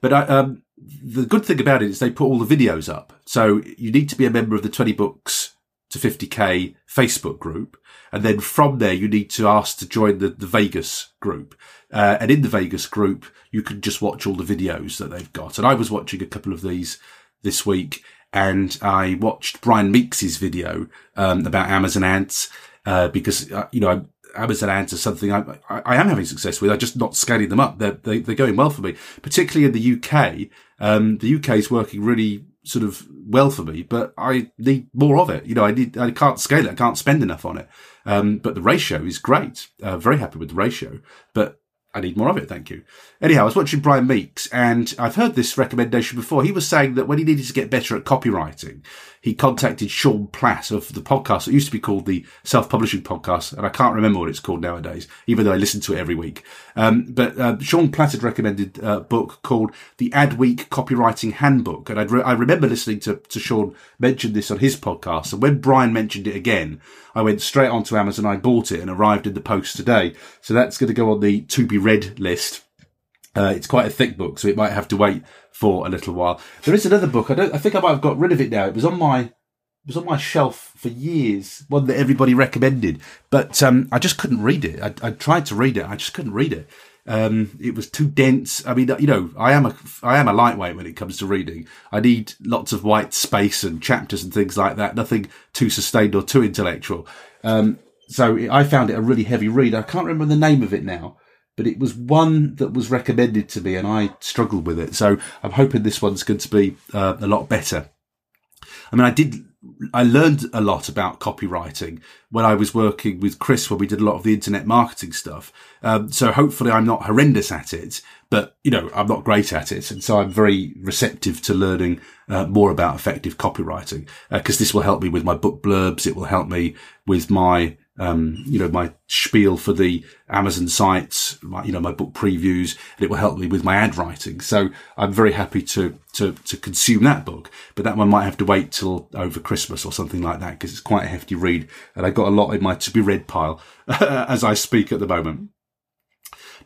But I, um, the good thing about it is they put all the videos up. So you need to be a member of the twenty Books to fifty K Facebook group. And then from there, you need to ask to join the, the Vegas group. Uh, and in the Vegas group, you can just watch all the videos that they've got. And I was watching a couple of these this week, and I watched Brian Meeks' video um, about Amazon ads uh, because, uh, you know, I'm, Amazon ads are something I, I, I am having success with. I'm just not scaling them up. They're, they, they're going well for me, particularly in the U K. Um, the U K is working really sort of well for me, but I need more of it. You know, I need, I can't scale it. I can't spend enough on it. Um, but the ratio is great. Uh, very happy with the ratio, but I need more of it. Thank you. Anyhow, I was watching Brian Meeks, and I've heard this recommendation before. He was saying that when he needed to get better at copywriting, he contacted Sean Platt of the podcast that used to be called the Self-Publishing Podcast, and I can't remember what it's called nowadays, even though I listen to it every week. Um, but uh, Sean Platt had recommended a book called The Adweek Copywriting Handbook, and I'd re- I remember listening to, to Sean mention this on his podcast, and when Brian mentioned it again, I went straight onto Amazon, I bought it, and arrived in the post today. So that's going to go on the to-be-read list. Uh, it's quite a thick book, so it might have to wait for a little while. There is another book. I don't. I think I might have got rid of it now. It was on my, it was on my shelf for years. One that everybody recommended, but um, I just couldn't read it. I, I tried to read it. I just couldn't read it. Um, it was too dense. I mean, you know, I am a, I am a lightweight when it comes to reading. I need lots of white space and chapters and things like that. Nothing too sustained or too intellectual. Um, so it, I found it a really heavy read. I can't remember the name of it now, but it was one that was recommended to me and I struggled with it. So I'm hoping this one's going to be uh, a lot better. I mean, I did, I learned a lot about copywriting when I was working with Chris, when we did a lot of the internet marketing stuff. Um, so hopefully I'm not horrendous at it, but you know, I'm not great at it. And so I'm very receptive to learning uh, more about effective copywriting, because uh, this will help me with my book blurbs. It will help me with my, Um, you know, my spiel for the Amazon sites, my, you know, my book previews, and it will help me with my ad writing. So I'm very happy to, to, to consume that book, but that one might have to wait till over Christmas or something like that, because it's quite a hefty read. And I got a lot in my to be read pile as I speak at the moment.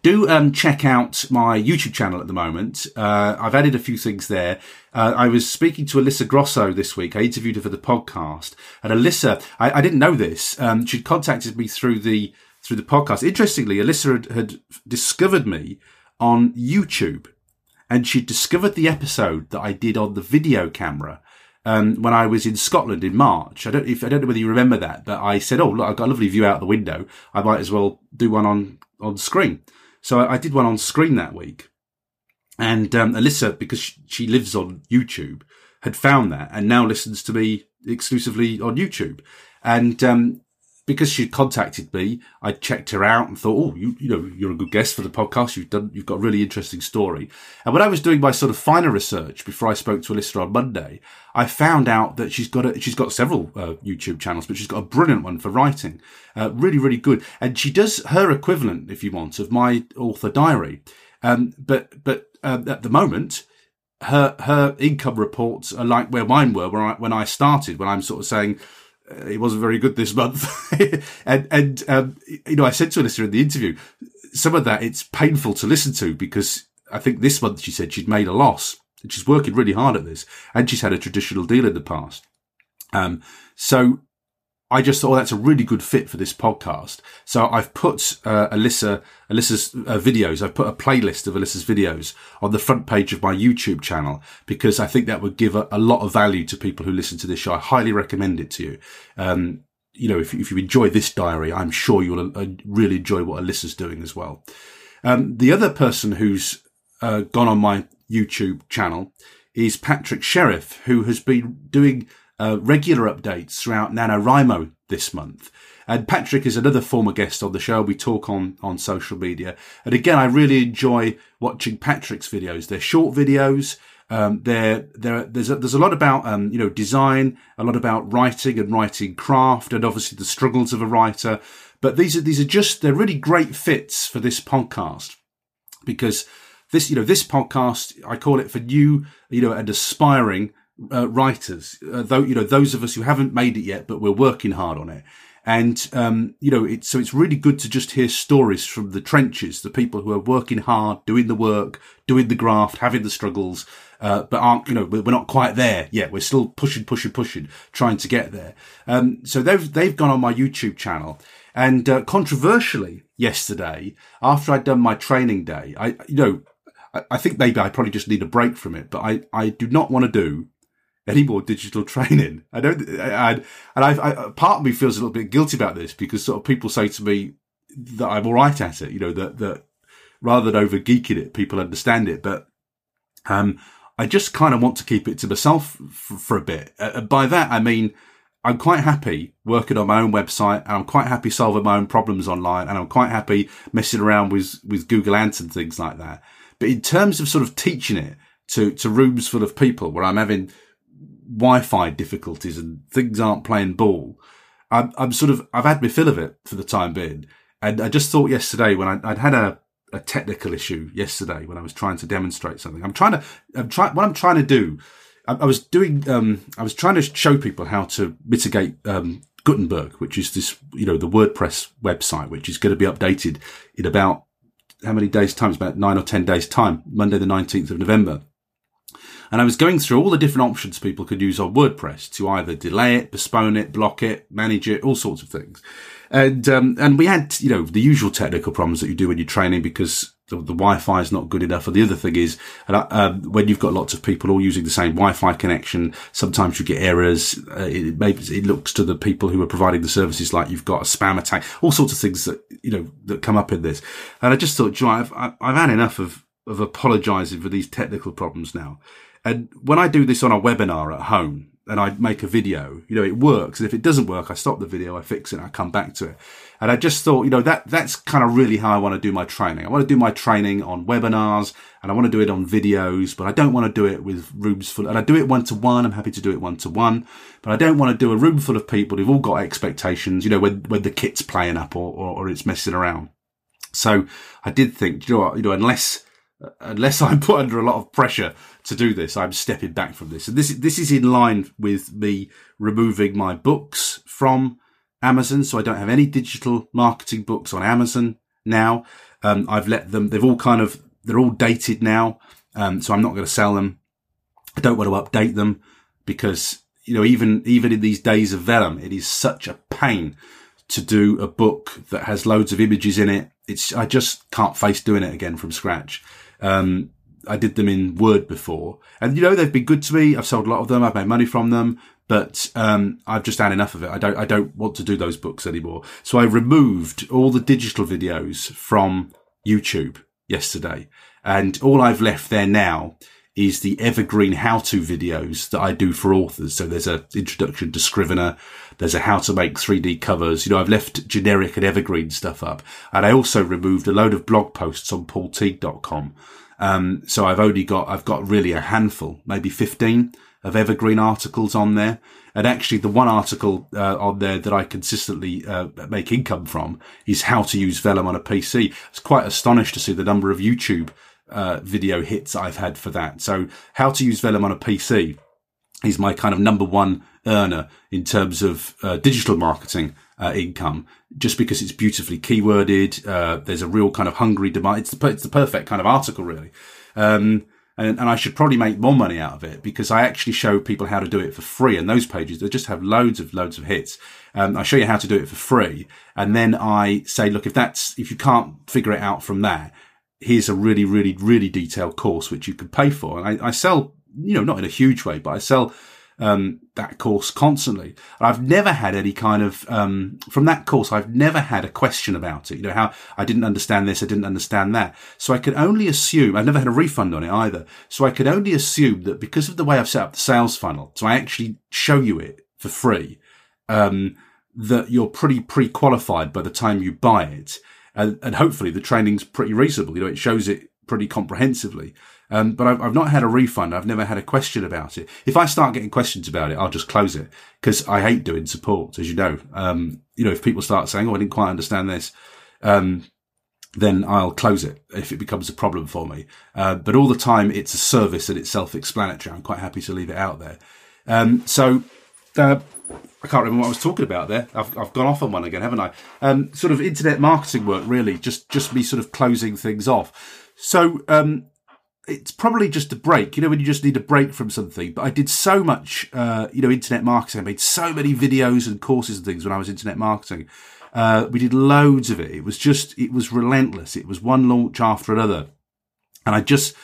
Do um, check out my YouTube channel at the moment. Uh, I've added a few things there. Uh, I was speaking to Alyssa Grosso this week. I interviewed her for the podcast. And Alyssa, I, I didn't know this. Um, she'd contacted me through the through the podcast. Interestingly, Alyssa had, had discovered me on YouTube. And she discovered the episode that I did on the video camera um, when I was in Scotland in March. I don't, if, I don't know whether you remember that, but I said, oh, look, I've got a lovely view out the window. I might as well do one on, on screen. So I did one on screen that week. And um, Alyssa, because she lives on YouTube, had found that and now listens to me exclusively on YouTube. And um, because she contacted me, I checked her out and thought, oh, you, you know, you're a good guest for the podcast. You've done, you've got a really interesting story. And when I was doing my sort of finer research before I spoke to Alyssa on Monday, I found out that she's got a, she's got several uh, YouTube channels, but she's got a brilliant one for writing, uh, really, really good. And she does her equivalent, if you want, of my author diary. Um, but but uh, at the moment, her her income reports are like where mine were when I, when I started, when I'm sort of saying it wasn't very good this month. and and um, you know, I said to Alyssa in the interview, some of that it's painful to listen to because I think this month she said she'd made a loss. And she's working really hard at this, and she's had a traditional deal in the past. Um, so I just thought, oh, that's a really good fit for this podcast. So I've put uh, Alyssa, Alyssa's uh, videos, I've put a playlist of Alyssa's videos on the front page of my YouTube channel, because I think that would give a, a lot of value to people who listen to this show. I highly recommend it to you. Um, you know, if, if you enjoy this diary, I'm sure you'll uh, really enjoy what Alyssa's doing as well. Um, the other person who's uh, gone on my YouTube channel is Patrick Sheriff, who has been doing Uh, regular updates throughout NaNoWriMo this month. And Patrick is another former guest on the show. We talk on, on social media. And again, I really enjoy watching Patrick's videos. They're short videos. Um, they're, they're, there's, a, there's a lot about, um, you know, design, a lot about writing and writing craft, and obviously the struggles of a writer. But these are, these are just, they're really great fits for this podcast, because this, you know, this podcast, I call it for new, you know, and aspiring Uh, writers, uh, though, you know, those of us who haven't made it yet, but we're working hard on it. And, um, you know, it's, so it's really good to just hear stories from the trenches, the people who are working hard, doing the work, doing the graft, having the struggles, uh, but aren't, you know, we're not quite there yet. We're still pushing, pushing, pushing, trying to get there. Um, so they've, they've gone on my YouTube channel. And, uh, controversially yesterday, after I'd done my training day, I, you know, I, I think maybe I probably just need a break from it, but I, I do not want to do any more digital training. I don't, I, I, and I, I, part of me feels a little bit guilty about this, because sort of people say to me that I'm all right at it, you know, that, that rather than over geeking it, people understand it. But, um, I just kind of want to keep it to myself for, for a bit. Uh, by that, I mean, I'm quite happy working on my own website, and I'm quite happy solving my own problems online, and I'm quite happy messing around with, with Google Ants and things like that. But in terms of sort of teaching it to, to rooms full of people where I'm having Wi-Fi difficulties and things aren't playing ball, I'm, I'm sort of, I've had my fill of it for the time being. And I just thought yesterday when I, I'd had a, a technical issue yesterday when I was trying to demonstrate something, I'm trying to, I'm trying, what I'm trying to do, I, I was doing, um, I was trying to show people how to mitigate, um, Gutenberg, which is this, you know, the WordPress website, which is going to be updated in about how many days time? It's about nine or ten days time, Monday, the nineteenth of November. And I was going through all the different options people could use on WordPress to either delay it, postpone it, block it, manage it, all sorts of things. And um, and we had, you know, the usual technical problems that you do when you're training, because the, the Wi-Fi is not good enough. And the other thing is, and I, uh, when you've got lots of people all using the same Wi-Fi connection, sometimes you get errors. Uh, it, maybe it looks to the people who are providing the services like you've got a spam attack, all sorts of things that, you know, that come up in this. And I just thought, Joe, I've, I've had enough of, of apologizing for these technical problems now. And when I do this on a webinar at home and I make a video, you know, it works. And if it doesn't work, I stop the video, I fix it, and I come back to it. And I just thought, you know, that that's kind of really how I want to do my training. I want to do my training on webinars, and I want to do it on videos, but I don't want to do it with rooms full. And I do it one-to-one. I'm happy to do it one-to-one, but I don't want to do a room full of people who've all got expectations, you know, when, when the kit's playing up or, or, or it's messing around. So I did think, you know, what, you know, unless... Unless I'm put under a lot of pressure to do this, I'm stepping back from this. And this, this is in line with me removing my books from Amazon. So I don't have any digital marketing books on Amazon now. Um, I've let them, they've all kind of, they're all dated now. Um, so I'm not going to sell them. I don't want to update them because, you know, even, even in these days of Vellum, it is such a pain to do a book that has loads of images in it. It's, I just can't face doing it again from scratch. Um, I did them in Word before, and you know, they've been good to me. I've sold a lot of them. I've made money from them, but, um, I've just had enough of it. I don't, I don't want to do those books anymore. So I removed all the digital videos from YouTube yesterday. And all I've left there now is the evergreen how-to videos that I do for authors. So there's a introduction to Scrivener. There's a how to make three D covers. You know, I've left generic and evergreen stuff up. And I also removed a load of blog posts on paul teague dot com. Um, so I've only got, I've got really a handful, maybe fifteen of evergreen articles on there. And actually the one article uh, on there that I consistently uh, make income from is how to use Vellum on a P C. I was quite astonished to see the number of YouTube Uh, video hits I've had for that. So how to use Vellum on a P C is my kind of number one earner in terms of uh, digital marketing uh, income, just because it's beautifully keyworded. Uh, there's a real kind of hungry demand. It's the, it's the perfect kind of article, really. Um, and, and I should probably make more money out of it, because I actually show people how to do it for free. And those pages, they just have loads of loads of hits. Um, I show you how to do it for free. And then I say, look, if that's, if you can't figure it out from there, here's a really, really, really detailed course which you could pay for. And I, I sell, you know, not in a huge way, but I sell um that course constantly. I've never had any kind of, um from that course, I've never had a question about it. You know, how I didn't understand this, I didn't understand that. So I could only assume, I've never had a refund on it either. So I could only assume that because of the way I've set up the sales funnel, so I actually show you it for free, um that you're pretty pre-qualified by the time you buy it. And, and hopefully the training's pretty reasonable. You know, it shows it pretty comprehensively. Um, but I've, I've not had a refund. I've never had a question about it. If I start getting questions about it, I'll just close it, because I hate doing support, as you know. Um, you know, if people start saying, oh, I didn't quite understand this, um, then I'll close it if it becomes a problem for me. Uh, but all the time, it's a service and it's self-explanatory. I'm quite happy to leave it out there. Um, so, uh, I can't remember what I was talking about there. I've, I've gone off on one again, haven't I? Um, sort of internet marketing work, really, just, just me sort of closing things off. So um, it's probably just a break, you know, when you just need a break from something. But I did so much, uh, you know, internet marketing. I made so many videos and courses and things when I was internet marketing. Uh, we did loads of it. It was just, it was relentless. It was one launch after another. And I just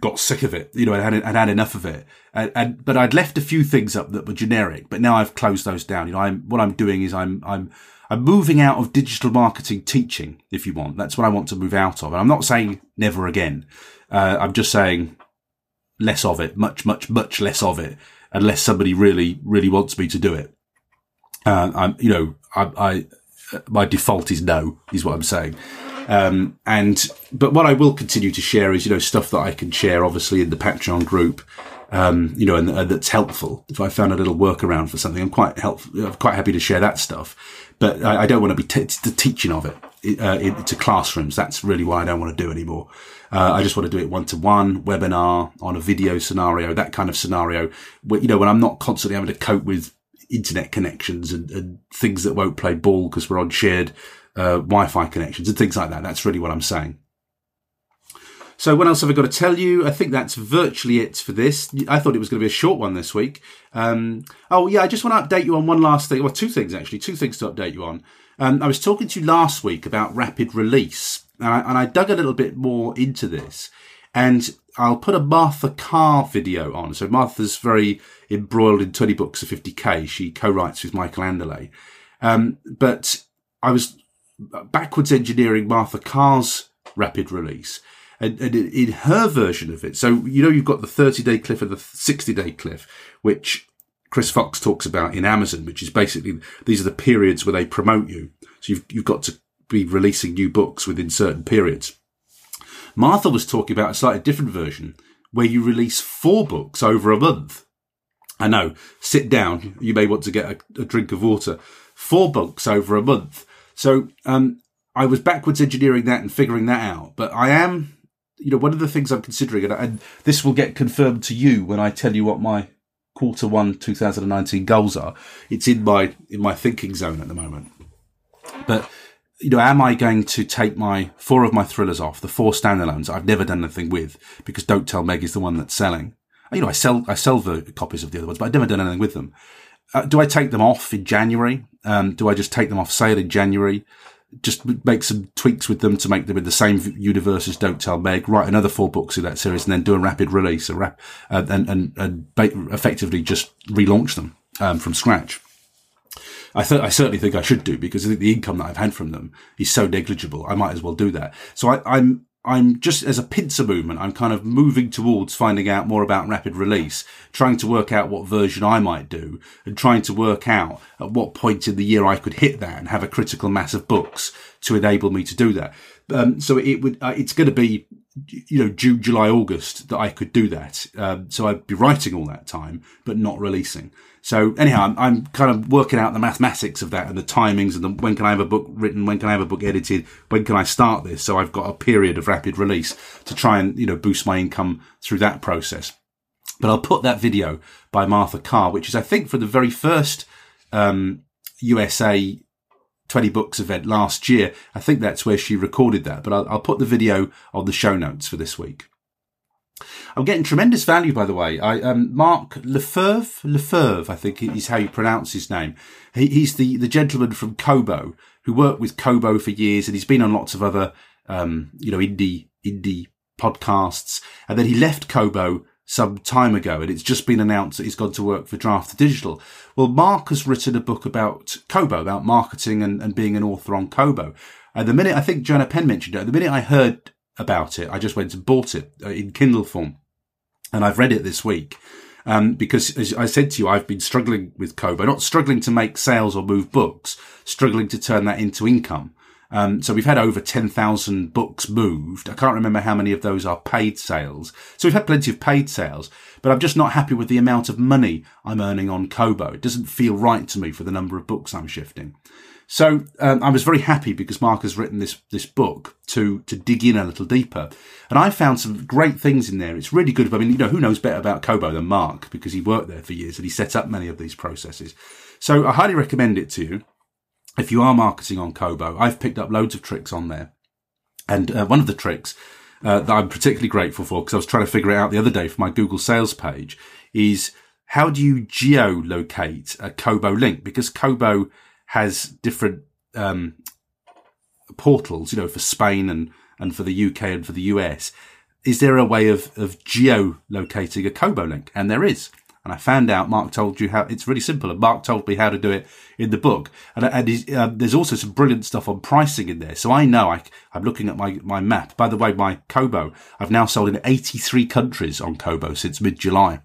got sick of it, you know, and had, had enough of it. And, and, but I'd left a few things up that were generic, but now I've closed those down. You know, I'm, what I'm doing is I'm, I'm, I'm moving out of digital marketing teaching, if you want. That's what I want to move out of. And I'm not saying never again. Uh, I'm just saying less of it, much, much, much less of it, unless somebody really, really wants me to do it. Uh, I'm, you know, I, I, my default is no, is what I'm saying. Um, and, but what I will continue to share is, you know, stuff that I can share, obviously, in the Patreon group, um, you know, and, and that's helpful. If I found a little workaround for something, I'm quite helpful, I'm quite happy to share that stuff, but I, I don't want to be, t- it's the teaching of it, uh, into classrooms. That's really what I don't want to do anymore. Uh, I just want to do it one-to-one, webinar, on a video scenario, that kind of scenario where, you know, when I'm not constantly having to cope with internet connections and, and things that won't play ball because we're on shared Uh, Wi-Fi connections and things like that. That's really what I'm saying. So what else have I got to tell you? I think that's virtually it for this. I thought it was going to be a short one this week. Um, oh, yeah, I just want to update you on one last thing. Well, two things, actually. Two things to update you on. Um, I was talking to you last week about rapid release, and I, and I dug a little bit more into this. And I'll put a Martha Carr video on. So Martha's very embroiled in twenty Books to fifty K. She co-writes with Michael Anderle. Um, but I was backwards engineering Martha Carr's rapid release, and, and in her version of it. So, you know, you've got the thirty day cliff and the sixty day cliff, which Chris Fox talks about in Amazon, which is basically, these are the periods where they promote you. So you've, you've got to be releasing new books within certain periods. Martha was talking about a slightly different version where you release four books over a month. I know, sit down. You may want to get a, a drink of water. Four books over a month. So um, I was backwards engineering that and figuring that out. But I am, you know, one of the things I'm considering, and, and this will get confirmed to you when I tell you what my quarter one two thousand nineteen goals are. It's in my in my thinking zone at the moment. But, you know, am I going to take my four of my thrillers off, the four standalones I've never done anything with, because Don't Tell Meg is the one that's selling. You know, I sell I sell the copies of the other ones, but I've never done anything with them. Uh, do I take them off in January? Um, do I just take them off sale in January? Just make some tweaks with them to make them in the same universe as Don't Tell Meg. Write another four books in that series and then do a rapid release, a rap, uh, and and and ba- effectively just relaunch them um, from scratch. I th- I certainly think I should do, because I think the income that I've had from them is so negligible. I might as well do that. So I, I'm I'm just, as a pincer movement, I'm kind of moving towards finding out more about rapid release, trying to work out what version I might do, and trying to work out at what point in the year I could hit that and have a critical mass of books to enable me to do that. Um, so it would, uh, it's going to be, you know, June, July, August that I could do that. Um, so I'd be writing all that time, but not releasing. So anyhow, I'm, I'm kind of working out the mathematics of that and the timings and the, when can I have a book written, when can I have a book edited, when can I start this? So I've got a period of rapid release to try and, you know, boost my income through that process. But I'll put that video by Martha Carr, which is, I think, for the very first um, U S A twenty Books event last year. I think that's where she recorded that. But I'll, I'll put the video on the show notes for this week. I'm getting tremendous value, by the way. I, um, Mark Lefevre, Lefevre, I think is how you pronounce his name. He, he's the, the gentleman from Kobo who worked with Kobo for years, and he's been on lots of other, um, you know, indie, indie podcasts. And then he left Kobo some time ago, and it's just been announced that he's gone to work for Draft two Digital. Well, Mark has written a book about Kobo, about marketing and, and being an author on Kobo. And the minute, I think Joanna Penn mentioned it, the minute I heard about it, I just went and bought it in Kindle form, and I've read it this week um, because, as I said to you, I've been struggling with Kobo, not struggling to make sales or move books, struggling to turn that into income. Um, so we've had over ten thousand books moved. I can't remember how many of those are paid sales. So we've had plenty of paid sales, but I'm just not happy with the amount of money I'm earning on Kobo. It doesn't feel right to me for the number of books I'm shifting. So um, I was very happy because Mark has written this this book to to dig in a little deeper. And I found some great things in there. It's really good. I mean, you know, who knows better about Kobo than Mark, because he worked there for years and he set up many of these processes. So I highly recommend it to you if you are marketing on Kobo. I've picked up loads of tricks on there. And uh, one of the tricks uh, that I'm particularly grateful for, because I was trying to figure it out the other day for my Google sales page, is how do you geolocate a Kobo link? Because Kobo has different um, portals, you know, for Spain and, and for the U K and for the U S. Is there a way of, of geolocating a Kobo link? And there is. And I found out, Mark told you how, it's really simple. And Mark told me how to do it in the book. And, and uh, there's also some brilliant stuff on pricing in there. So I know I, I'm looking at my, my map. By the way, my Kobo, I've now sold in eighty-three countries on Kobo since mid-July.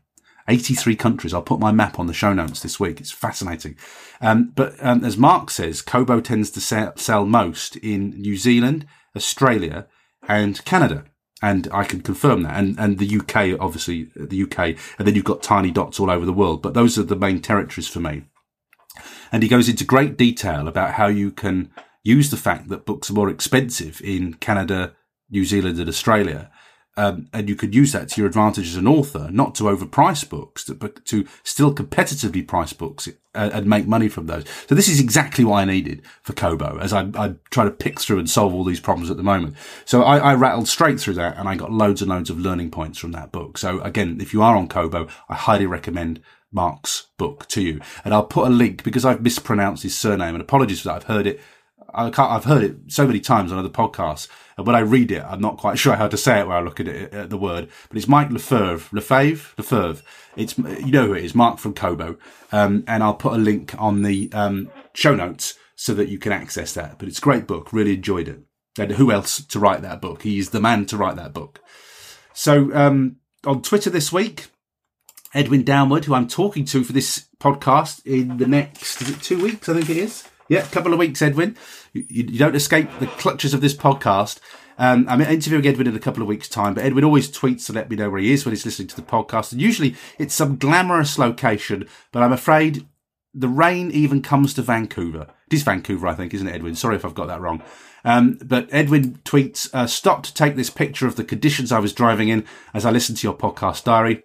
eighty-three countries. I'll put my map on the show notes this week. It's fascinating. Um, but um, as Mark says, Kobo tends to sell, sell most in New Zealand, Australia, and Canada. And I can confirm that. And, and the U K, obviously, the U K. And then you've got tiny dots all over the world. But those are the main territories for me. And he goes into great detail about how you can use the fact that books are more expensive in Canada, New Zealand, and Australia. Um, and you could use that to your advantage as an author, not to overprice books, but to still competitively price books and, and make money from those. So this is exactly what I needed for Kobo, as I, I try to pick through and solve all these problems at the moment. So I, I rattled straight through that, and I got loads and loads of learning points from that book. So again, if you are on Kobo, I highly recommend Mark's book to you. And I'll put a link, because I've mispronounced his surname, and apologies for that. I've heard it. I can't, I've heard it so many times on other podcasts, and when I read it, I'm not quite sure how to say it when I look at it, at the word. But it's Mike Lefevre, Lefevre, Lefevre. It's, you know who it is, Mark from Kobo. Um, and I'll put a link on the um, show notes so that you can access that. But it's a great book. Really enjoyed it. And who else to write that book? He's the man to write that book. So um, on Twitter this week, Edwin Downward, who I'm talking to for this podcast in the next, is it two weeks? I think it is. Yeah, a couple of weeks, Edwin. You, you don't escape the clutches of this podcast. Um, I'm interviewing Edwin in a couple of weeks' time, but Edwin always tweets to let me know where he is when he's listening to the podcast. And usually it's some glamorous location, but I'm afraid the rain even comes to Vancouver. It is Vancouver, I think, isn't it, Edwin? Sorry if I've got that wrong. Um, but Edwin tweets, uh, stopped to take this picture of the conditions I was driving in as I listened to your podcast diary.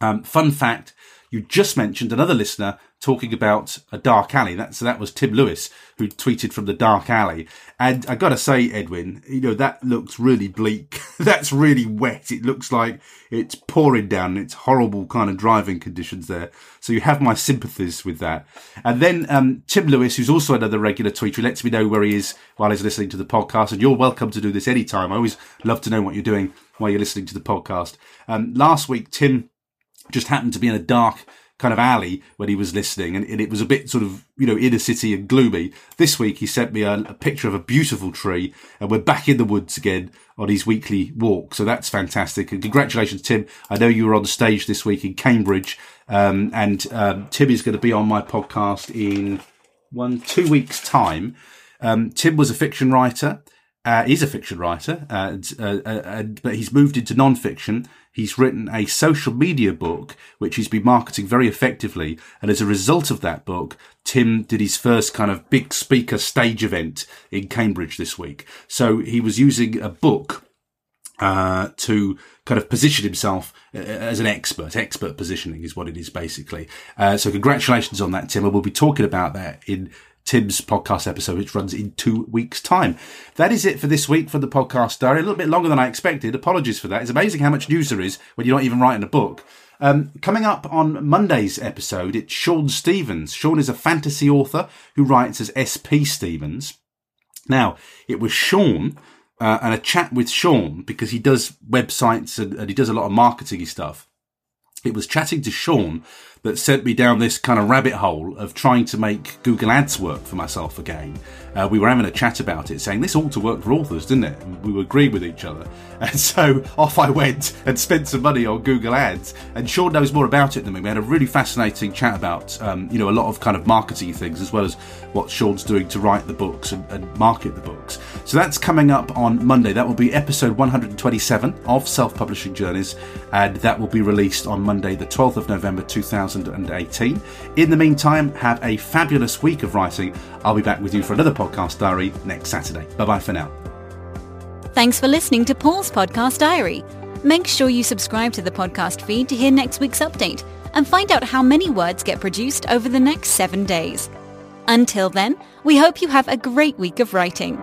Um, fun fact, you just mentioned another listener talking about a dark alley. That, so that was Tim Lewis, who tweeted from the dark alley. And I got to say, Edwin, you know, that looks really bleak. That's really wet. It looks like it's pouring down. It's horrible kind of driving conditions there. So you have my sympathies with that. And then um Tim Lewis, who's also another regular tweeter, who lets me know where he is while he's listening to the podcast. And you're welcome to do this anytime. I always love to know what you're doing while you're listening to the podcast. Um, last week, Tim just happened to be in a dark kind of alley when he was listening, and, and it was a bit sort of, you know, inner city and gloomy. This week he sent me a, a picture of a beautiful tree, and we're back in the woods again on his weekly walk. So that's fantastic. And congratulations, Tim. I know you were on stage this week in Cambridge, um, and um, Tim is going to be on my podcast in one, two weeks' time. Um, Tim was a fiction writer. Uh, he's a fiction writer, uh, and, uh, uh, but he's moved into non-fiction. He's written a social media book, which he's been marketing very effectively. And as a result of that book, Tim did his first kind of big speaker stage event in Cambridge this week. So he was using a book uh, to kind of position himself as an expert. Expert positioning is what it is, basically. Uh, so congratulations on that, Tim. And we'll be talking about that in Tim's podcast episode, which runs in two weeks' time. That is it for this week for the podcast diary. A little bit longer than I expected. Apologies for that. It's amazing how much news there is when you're not even writing a book. Um, coming up on Monday's episode, it's Sean Stevens. Sean is a fantasy author who writes as S P Stevens. Now, it was Sean uh, and a chat with Sean, because he does websites and, and he does a lot of marketing stuff. It was chatting to Sean that sent me down this kind of rabbit hole of trying to make Google Ads work for myself again. Uh, we were having a chat about it, saying this ought to work for authors, didn't it? And we agreed with each other. And so off I went and spent some money on Google Ads. And Sean knows more about it than me. We had a really fascinating chat about, um, you know, a lot of kind of marketing things, as well as what Sean's doing to write the books and, and market the books. So that's coming up on Monday. That will be episode one hundred twenty-seven of Self-Publishing Journeys. And that will be released on Monday, the twelfth of November, two thousand eighteen. In the meantime, have a fabulous week of writing. I'll be back with you for another podcast diary next Saturday. Bye-bye for now. Thanks for listening to Paul's podcast diary. Make sure you subscribe to the podcast feed to hear next week's update and find out how many words get produced over the next seven days. Until then, we hope you have a great week of writing.